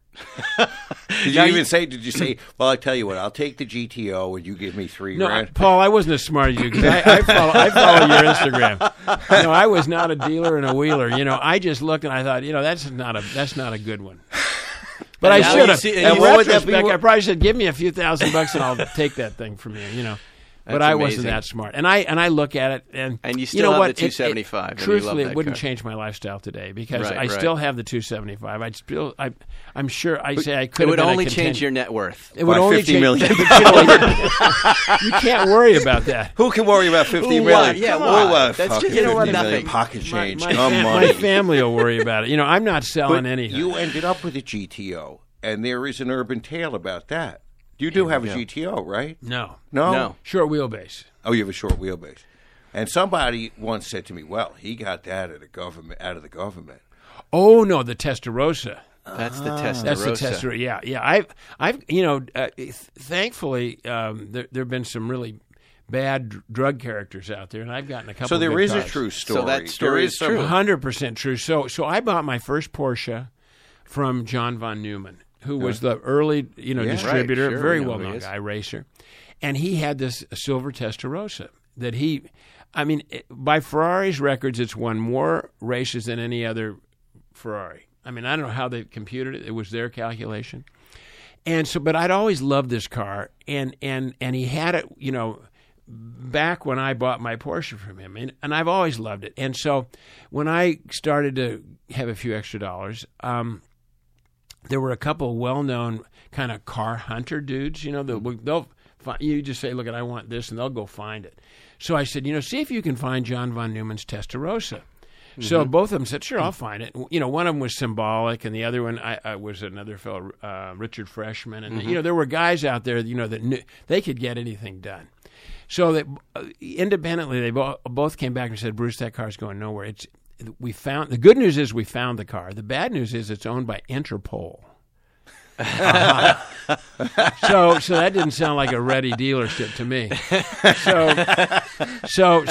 Did you say, well, I'll tell you what, I'll take the GTO and you give me $3,000? No, Paul, I wasn't as smart as you, because I follow your Instagram. No, I was not a dealer and a wheeler. You know, I just looked and I thought, you know, that's not a good one. But I should have. In retrospect, I probably should give me a few $1,000 and I'll take that thing from you. You know, but I wasn't that smart. And I look at it, and you still have the 275. Truthfully, it wouldn't change my lifestyle today, because I still have the 275. I'm sure. I could. It would only change your net worth. It would only $50 million. You can't worry about that. Who can worry about $50 million? Yeah, that's just nothing. Pocket change. My family will worry about it. You know, I'm not selling anything. You ended up with a GTO, and there is an urban tale about that. You do have a GTO, right? No. Short wheelbase. Oh, you have a short wheelbase. And somebody once said to me, well, he got that out of the government. Oh, no, the Testa Rossa. That's the Testa Rossa. That's the Testa Rossa, yeah. I've you know, thankfully, there have been some really bad drug characters out there, and I've gotten a couple of a true story. So that story is true. 100% true. So I bought my first Porsche from John von Neumann, who was the early, you know, distributor, very well-known guy, racer. And he had this silver Testa Rossa that by Ferrari's records, it's won more races than any other Ferrari. I mean, I don't know how they computed it. It was their calculation. And so, but I'd always loved this car, and he had it, you know, back when I bought my Porsche from him, and I've always loved it. And so when I started to have a few extra dollars, there were a couple well-known kind of car hunter dudes, you know, you just say, look, I want this, and they'll go find it. So I said, you know, see if you can find John von Neumann's Testa Rossa. Mm-hmm. So both of them said, sure, I'll find it. You know, one of them was symbolic, and the other one I was another fellow, Richard Freshman. And, you know, there were guys out there, you know, that knew they could get anything done. So that, independently, they both came back and said, Bruce, that car's going nowhere. It's we found, the good news is we found the car. The bad news is it's owned by Interpol. So that didn't sound like a ready dealership to me.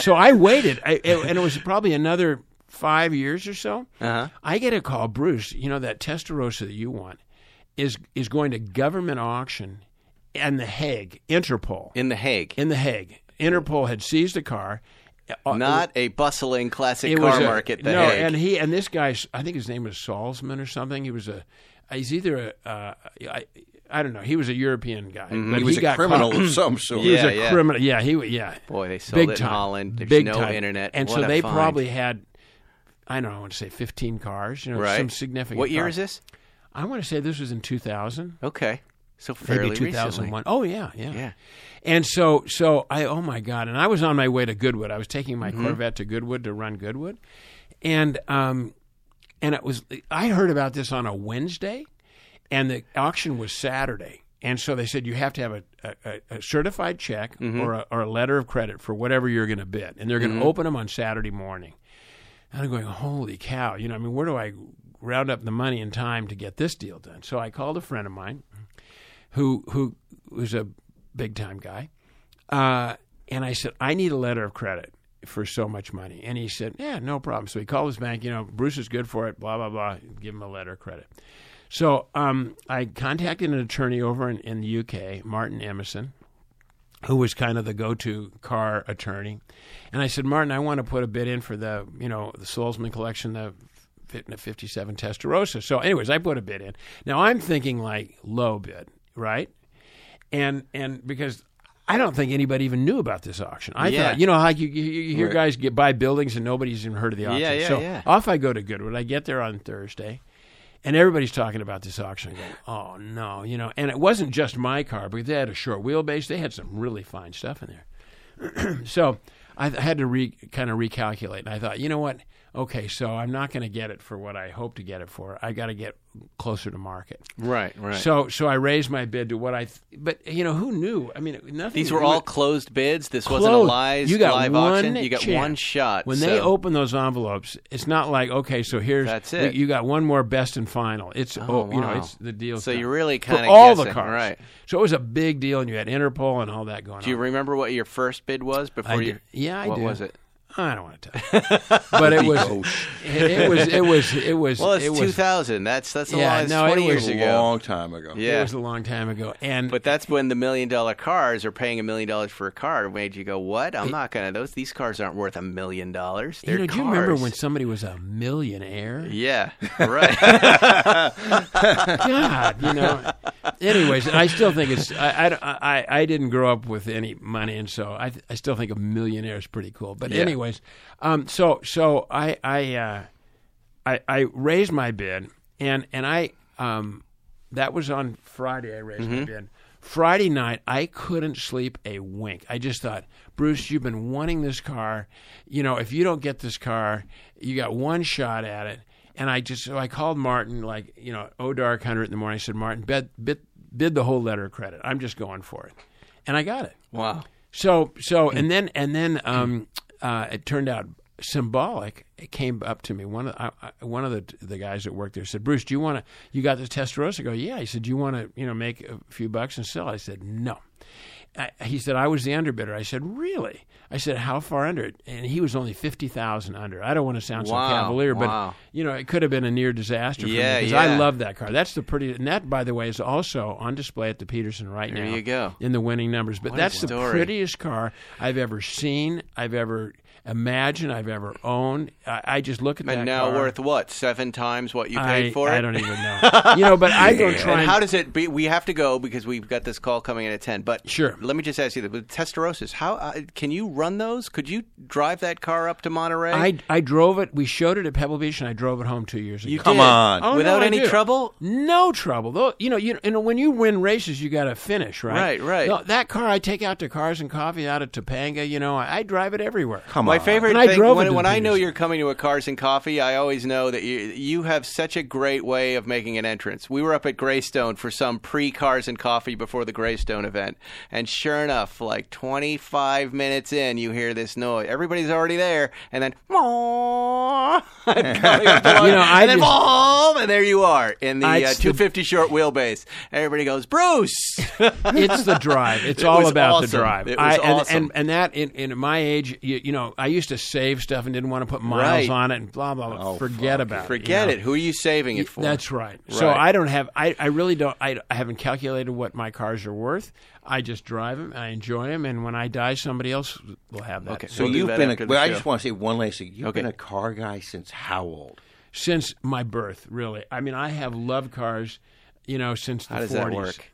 So I waited, and it was probably another 5 years or so. Uh-huh. I get a call, Bruce. You know that Testa Rossa that you want is going to government auction in The Hague. Interpol in The Hague. In The Hague, Interpol had seized a car. Not a bustling classic car market. The Hague. And this guy, I think his name was Salzman or something. He was I don't know. He was a European guy, mm-hmm. but he was a criminal of some sort. He was a criminal. Yeah, Boy, they sold it in Holland. There's no internet, and so they probably had, I don't know, I want to say 15 cars. You know, right. Some significant. What year is this? I want to say this was in 2000. Okay, so fairly recently. Maybe 2001. Oh yeah. And so I, oh my God! And I was on my way to Goodwood. I was taking my mm-hmm. Corvette to Goodwood to run Goodwood, and it was, I heard about this on a Wednesday, and the auction was Saturday. And so they said you have to have a certified check mm-hmm. or a letter of credit for whatever you're going to bid. And they're going to mm-hmm. open them on Saturday morning. And I'm going, holy cow. You know, I mean, where do I round up the money in time to get this deal done? So I called a friend of mine who was a big-time guy. And I said, I need a letter of credit for so much money. And he said, yeah, no problem. So he called his bank, you know, Bruce is good for it, blah, blah, blah, give him a letter of credit. So I contacted an attorney over in the UK, Martin Emerson, who was kind of the go-to car attorney. And I said, Martin, I want to put a bid in for the, you know, the Salzman collection, the 57 Testa Rossa. So anyways, I put a bid in. Now I'm thinking like low bid, right? And because I don't think anybody even knew about this auction. I thought, you know, how you hear guys buy buildings and nobody's even heard of the auction. So off I go to Goodwood. I get there on Thursday, and everybody's talking about this auction. I go, oh, no, you know. And it wasn't just my car, but they had a short wheelbase. They had some really fine stuff in there. So I had to kind of recalculate, and I thought, you know what? Okay, so I'm not going to get it for what I hope to get it for. I got to get closer to market. Right. So I raised my bid to what but you know, who knew? I mean, nothing. These were all closed bids. This wasn't a live auction. You got one shot. When they open those envelopes, it's not like, okay, so here's that's it. You got one more best and final. It's you know, it's the deal. So you really kind of guessing all the cars, right? So it was a big deal, and you had Interpol and all that going on. Do you remember what your first bid was before you? Yeah, I do. What was it? I don't want to tell you. But it was. Well, it's 2000. That's a lot. No, 20 years ago. It was a long time ago. Yeah. It was a long time ago. But that's when the $1 million cars are paying $1 million for a car made you go, what? I'm not going to. These cars aren't worth $1 million. They're cars. Do you remember when somebody was a millionaire? Yeah. Right. God, you know. Anyways, I still think it's, I didn't grow up with any money, and so I still think a millionaire is pretty cool. But anyway. Anyways, so I raised my bid, and I that was on Friday. I raised mm-hmm. my bid. Friday night, I couldn't sleep a wink. I just thought, Bruce, you've been wanting this car. You know, if you don't get this car, you got one shot at it. And I called Martin, like, you know, 1:00 in the morning. I said, Martin, bid the whole letter of credit. I'm just going for it, and I got it. Wow. So and then. It turned out symbolic. It came up to me. One of the guys that worked there said, "Bruce, do you want to? You got this Testa Rossa?" I go, "Yeah." He said, "Do you want to? You know, make a few bucks and sell?" I said, "No." He said, "I was the underbidder." I said, "Really?" I said, "How far under?" And he was only 50,000 under. I don't want to sound so cavalier, but you know, it could have been a near disaster for me because I love that car. That's the pretty, and that, by the way, is also on display at the Petersen right there now. There you go. In the winning numbers, but that's the prettiest car I've ever seen. I've ever imagined. I've ever owned. I just look at that car. And now worth what? 7 times what you paid for it? I don't even know. You know, but I don't try. And how does it be? We have to go because we've got this call coming in at 10. But sure. Let me just ask you the Testa Rossas. How can you run those? Could you drive that car up to Monterey? I drove it. We showed it at Pebble Beach, and I drove it home 2 years ago. Without any trouble? No trouble. Though, you know, when you win races, you got to finish, right? Right. No, that car, I take out to Cars and Coffee out of Topanga. You know, I drive it everywhere. My favorite thing when I know you're coming to a Cars and Coffee, I always know that you have such a great way of making an entrance. We were up at Greystone for some pre-Cars and Coffee before the Greystone event, and And sure enough, like 25 minutes in, you hear this noise. Everybody's already there. And then, and there you are in the 250 short wheelbase. Everybody goes, Bruce! It's the drive. It's all about awesome. The drive. It was awesome. And that, in my age, you know, I used to save stuff and didn't want to put miles on it and blah, blah, blah. Forget it. Who are you saving it for? That's right. So I don't have, I haven't calculated what my cars are worth. I just drive them, I enjoy them, and when I die, somebody else will have that. Okay, so you've been I just want to say one last thing. You've been a car guy since how old? Since my birth, really. I mean, I have loved cars, you know, since the 40s. How does that work?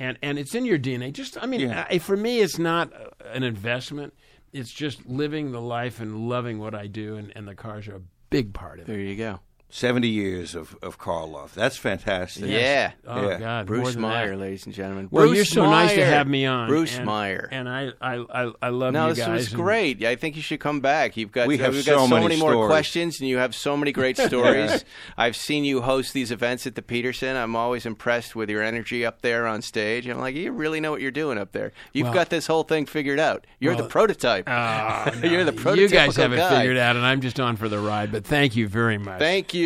And it's in your DNA. Just, I mean, for me, it's not an investment. It's just living the life and loving what I do, and the cars are a big part of it. There you go. 70 years of car love. That's fantastic. Yes. Yeah. Oh, yeah. God. Bruce Meyer, ladies and gentlemen. Well, Bruce, you're so nice to have me on. Bruce Meyer. And I love you guys. No, this was great. I think you should come back. We've got so many more questions, and you have so many great stories. I've seen you host these events at the Petersen. I'm always impressed with your energy up there on stage. I'm like, you really know what you're doing up there. You've got this whole thing figured out. You're the prototype. Oh, no. You're the prototype. You guys have it figured out, and I'm just on for the ride, but thank you very much. Thank you,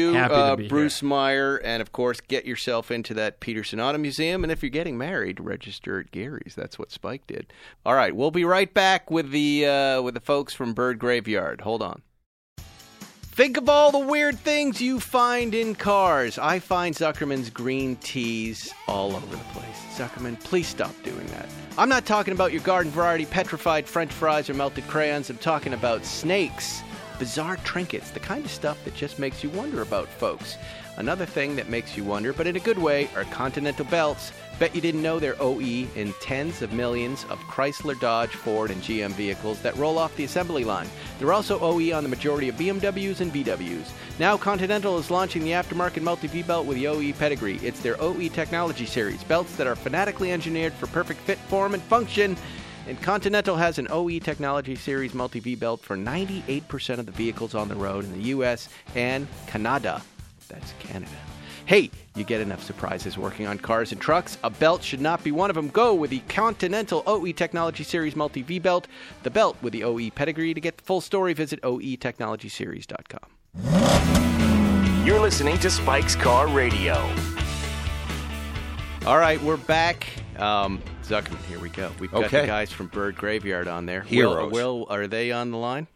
Bruce Meyer, and of course, get yourself into that Petersen Auto Museum. And if you're getting married, register at Gary's. That's what Spike did. All right, we'll be right back with the folks from Bird Graveyard. Hold on. Think of all the weird things you find in cars. I find Zuckerman's green teas all over the place. Zuckerman, please stop doing that. I'm not talking about your garden variety petrified French fries or melted crayons. I'm talking about snakes. Bizarre trinkets, the kind of stuff that just makes you wonder about folks. Another thing that makes you wonder, but in a good way, are Continental belts. Bet you didn't know they're OE in tens of millions of Chrysler, Dodge, Ford, and GM vehicles that roll off the assembly line. They're also OE on the majority of BMWs and VWs. Now Continental is launching the aftermarket multi-V belt with the OE pedigree. It's their OE technology series, belts that are fanatically engineered for perfect fit, form, and function. And Continental has an OE Technology Series multi-V belt for 98% of the vehicles on the road in the U.S. and Canada. That's Canada. Hey, you get enough surprises working on cars and trucks. A belt should not be one of them. Go with the Continental OE Technology Series multi-V belt, the belt with the OE pedigree. To get the full story, visit oetechnologyseries.com. You're listening to Spike's Car Radio. All right, we're back. Zuckerman, here we go. We've got the guys from Bird Graveyard on there. Heroes. Will, are they on the line?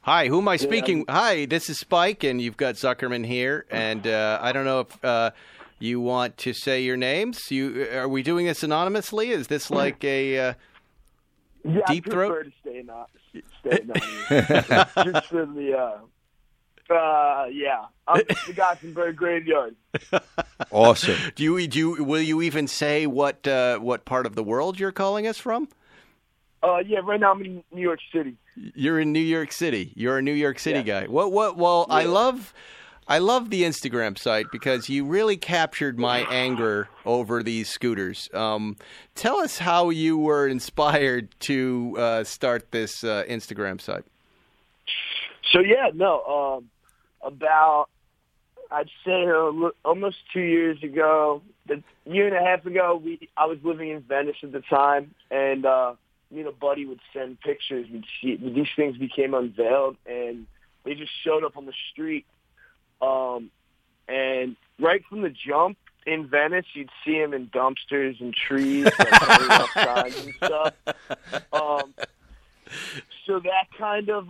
Hi, who am I speaking? Yeah. Hi, this is Spike, and you've got Zuckerman here. And I don't know if you want to say your names. Are we doing this anonymously? Is this like a deep throat? Yeah, I prefer to stay anonymous. Just in the... I'm the guy from Bird Graveyard. Awesome. Will you even say what part of the world you're calling us from? Right now I'm in New York City. You're in New York City. You're a New York City guy. Well, I love the Instagram site because you really captured my anger over these scooters. Tell us how you were inspired to start this Instagram site. So about, I'd say almost 2 years ago, a year and a half ago, I was living in Venice at the time, and me and a buddy would send pictures. We'd see, these things became unveiled, and they just showed up on the street. And right from the jump in Venice, you'd see them in dumpsters and trees, like signs and stuff. So that kind of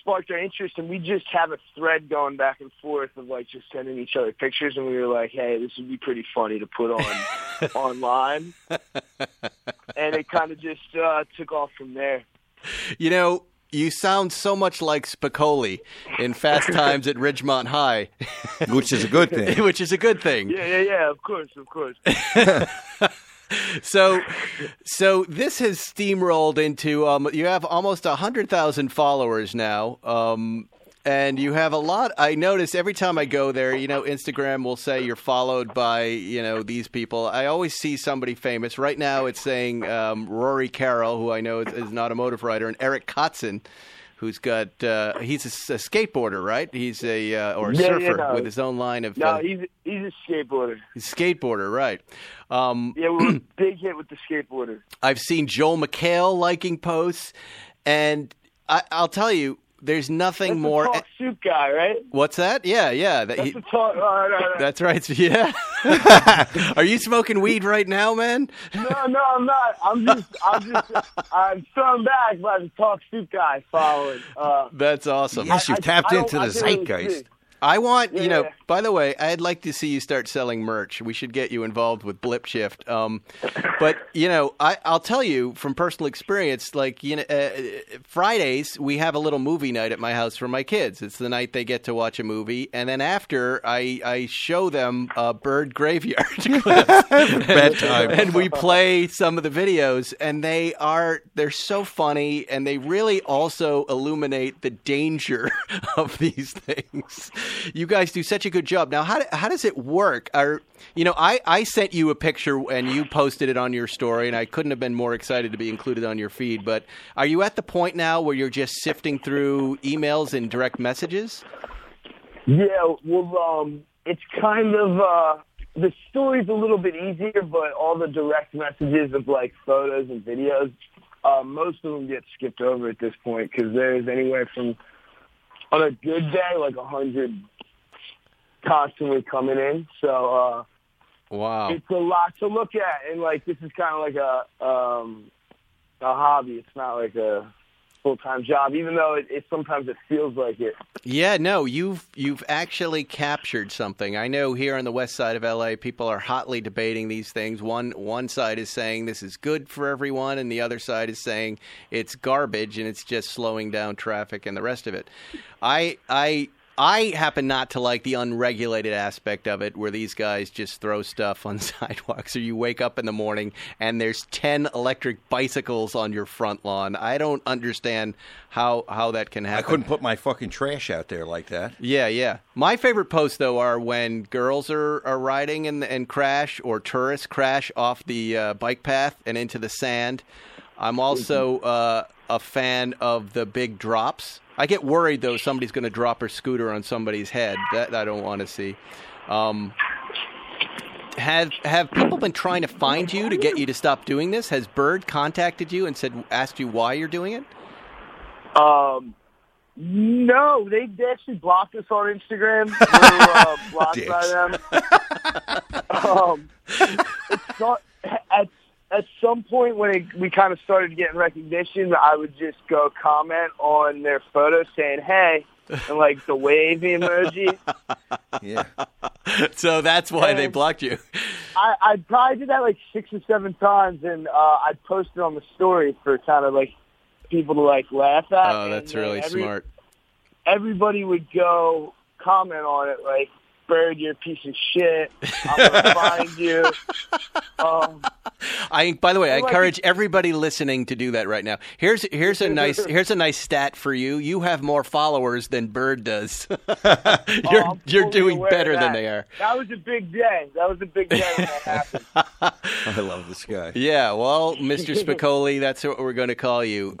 sparked our interest, and we just have a thread going back and forth of like just sending each other pictures, and we were like, "Hey, this would be pretty funny to put on online," and it kind of just took off from there. You know, you sound so much like Spicoli in Fast Times at Ridgemont High, which is a good thing. Which is a good thing. Yeah. Of course. So this has steamrolled into you have almost 100,000 followers now, and you have a lot. I notice every time I go there, you know, Instagram will say you're followed by, you know, these people. I always see somebody famous. Right now it's saying Rory Carroll, who I know is an automotive writer, and Eric Kotzen. who's got he's a skateboarder, right? He's a or a surfer with his own line of. No, he's a skateboarder. He's a skateboarder, right? Yeah, we were a big hit with the skateboarder. I've seen Joel McHale liking posts, and I'll tell you. There's nothing that's more. That's the tall suit guy, right? What's that? Yeah. That's the tall. Oh, no. That's right. Yeah. Are you smoking weed right now, man? No, I'm not. I'm thrown back by the tall suit guy following. That's awesome. Yes, you've tapped into the zeitgeist. I want, by the way, I'd like to see you start selling merch. We should get you involved with Blip Shift. But, I'll tell you from personal experience, Fridays we have a little movie night at my house for my kids. It's the night they get to watch a movie. And then after, I show them Bird Graveyard clips. Bedtime. And we play some of the videos. And they're so funny. And they really also illuminate the danger of these things. You guys do such a good job. Now, how does it work? I sent you a picture and you posted it on your story, and I couldn't have been more excited to be included on your feed. But are you at the point now where you're just sifting through emails and direct messages? Yeah, well, it's kind of the story's a little bit easier, but all the direct messages of photos and videos, most of them get skipped over at this point because there's anywhere from. On a good day, 100 constantly coming in. So wow, it's a lot to look at, and this is kind of a hobby. It's not a full-time job, even though it sometimes it feels like it. Yeah, no, you've actually captured something. I know here on the west side of LA, people are hotly debating these things. One side is saying this is good for everyone, and the other side is saying it's garbage and it's just slowing down traffic and the rest of it. I happen not to like the unregulated aspect of it where these guys just throw stuff on sidewalks, or you wake up in the morning and there's 10 electric bicycles on your front lawn. I don't understand how that can happen. I couldn't put my fucking trash out there like that. Yeah. My favorite posts, though, are when girls are riding and crash, or tourists crash off the bike path and into the sand. I'm also a fan of the big drops. I get worried, though, somebody's going to drop her scooter on somebody's head. That I don't want to see. Have people been trying to find you to get you to stop doing this? Has Bird contacted you and asked you why you're doing it? No, they actually blocked us on Instagram. We were blocked by them. It's not, at some point when we kind of started getting recognition, I would just go comment on their photos saying, hey, and the wavy emoji. Yeah. So that's why they blocked you. I probably did that 6 or 7 times, and I'd post it on the story for kind of people to laugh at. Oh, that's really smart. Everybody would go comment on it Bird, you're a piece of shit. I'm going to find you. By the way, I encourage everybody listening to do that right now. Here's a nice stat for you. You have more followers than Bird does. You're doing better than they are. That was a big day. When that happened. I love this guy. Yeah, well, Mr. Spicoli, that's what we're going to call you.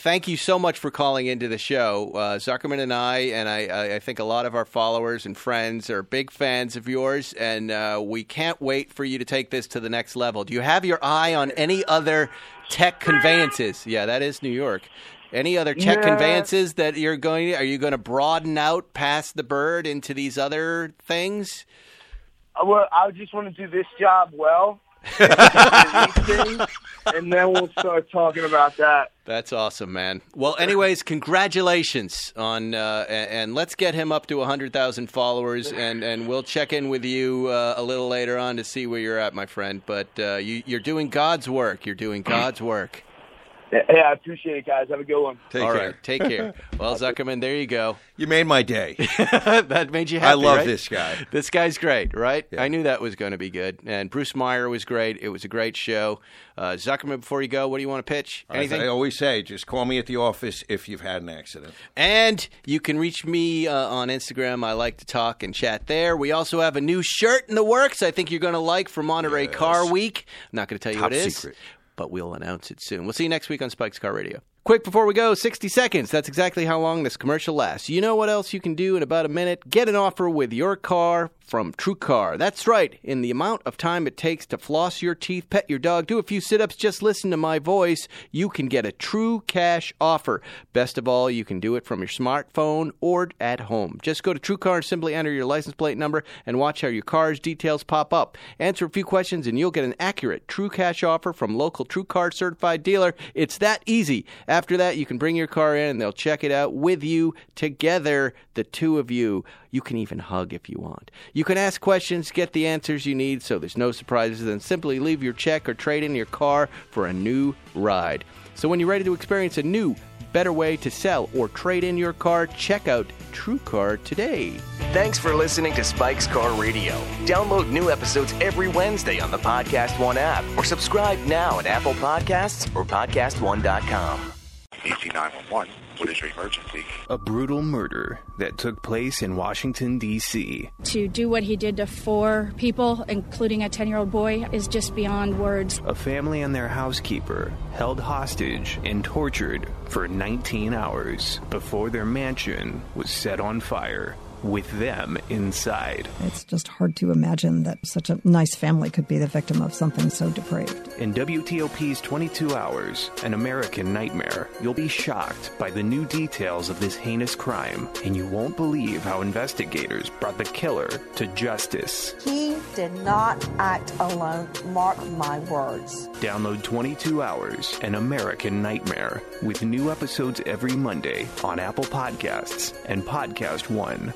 Thank you so much for calling into the show. Zuckerman and I think a lot of our followers and friends are big fans of yours, and we can't wait for you to take this to the next level. Do you have your eye on any other tech conveyances? Yeah, that is New York. Any other tech conveyances that you're going to – are you going to broaden out past the Bird into these other things? Well, I just want to do this job well. And then we'll start talking about that. That's awesome, man. Well, anyways, congratulations on and let's get him up to 100,000 followers, and we'll check in with you a little later on to see where you're at, my friend. But you're doing God's work. Yeah, I appreciate it, guys. Have a good one. All right, take care. Well, Zuckerman, there you go. You made my day. That made you happy, I love this guy. This guy's great, right? Yeah. I knew that was going to be good. And Bruce Meyer was great. It was a great show. Zuckerman, before you go, what do you want to pitch? Anything? As I always say, just call me at the office if you've had an accident. And you can reach me on Instagram. I like to talk and chat there. We also have a new shirt in the works I think you're going to like for Monterey Car Week. I'm not going to tell you what it is. Top secret. But we'll announce it soon. We'll see you next week on Spike's Car Radio. Quick before we go, 60 seconds. That's exactly how long this commercial lasts. You know what else you can do in about a minute? Get an offer with your car from TrueCar. That's right. In the amount of time it takes to floss your teeth, pet your dog, do a few sit-ups, just listen to my voice, you can get a true cash offer. Best of all, you can do it from your smartphone or at home. Just go to TrueCar and simply enter your license plate number and watch how your car's details pop up. Answer a few questions and you'll get an accurate true cash offer from local TrueCar certified dealer. It's that easy. After that, you can bring your car in and they'll check it out with you together, the two of you. You can even hug if you want. You can ask questions, get the answers you need so there's no surprises, then simply leave your check or trade in your car for a new ride. So when you're ready to experience a new, better way to sell or trade in your car, check out TrueCar today. Thanks for listening to Spike's Car Radio. Download new episodes every Wednesday on the Podcast One app or subscribe now at Apple Podcasts or PodcastOne.com. AC911, what is your emergency? A brutal murder that took place in Washington, D.C. To do what he did to four people, including a 10-year-old boy, is just beyond words. A family and their housekeeper held hostage and tortured for 19 hours before their mansion was set on fire with them inside. It's just hard to imagine that such a nice family could be the victim of something so depraved. In WTOP's 22 Hours, An American Nightmare, you'll be shocked by the new details of this heinous crime, and you won't believe how investigators brought the killer to justice. He did not act alone, mark my words. Download 22 Hours, An American Nightmare, with new episodes every Monday on Apple Podcasts and Podcast One.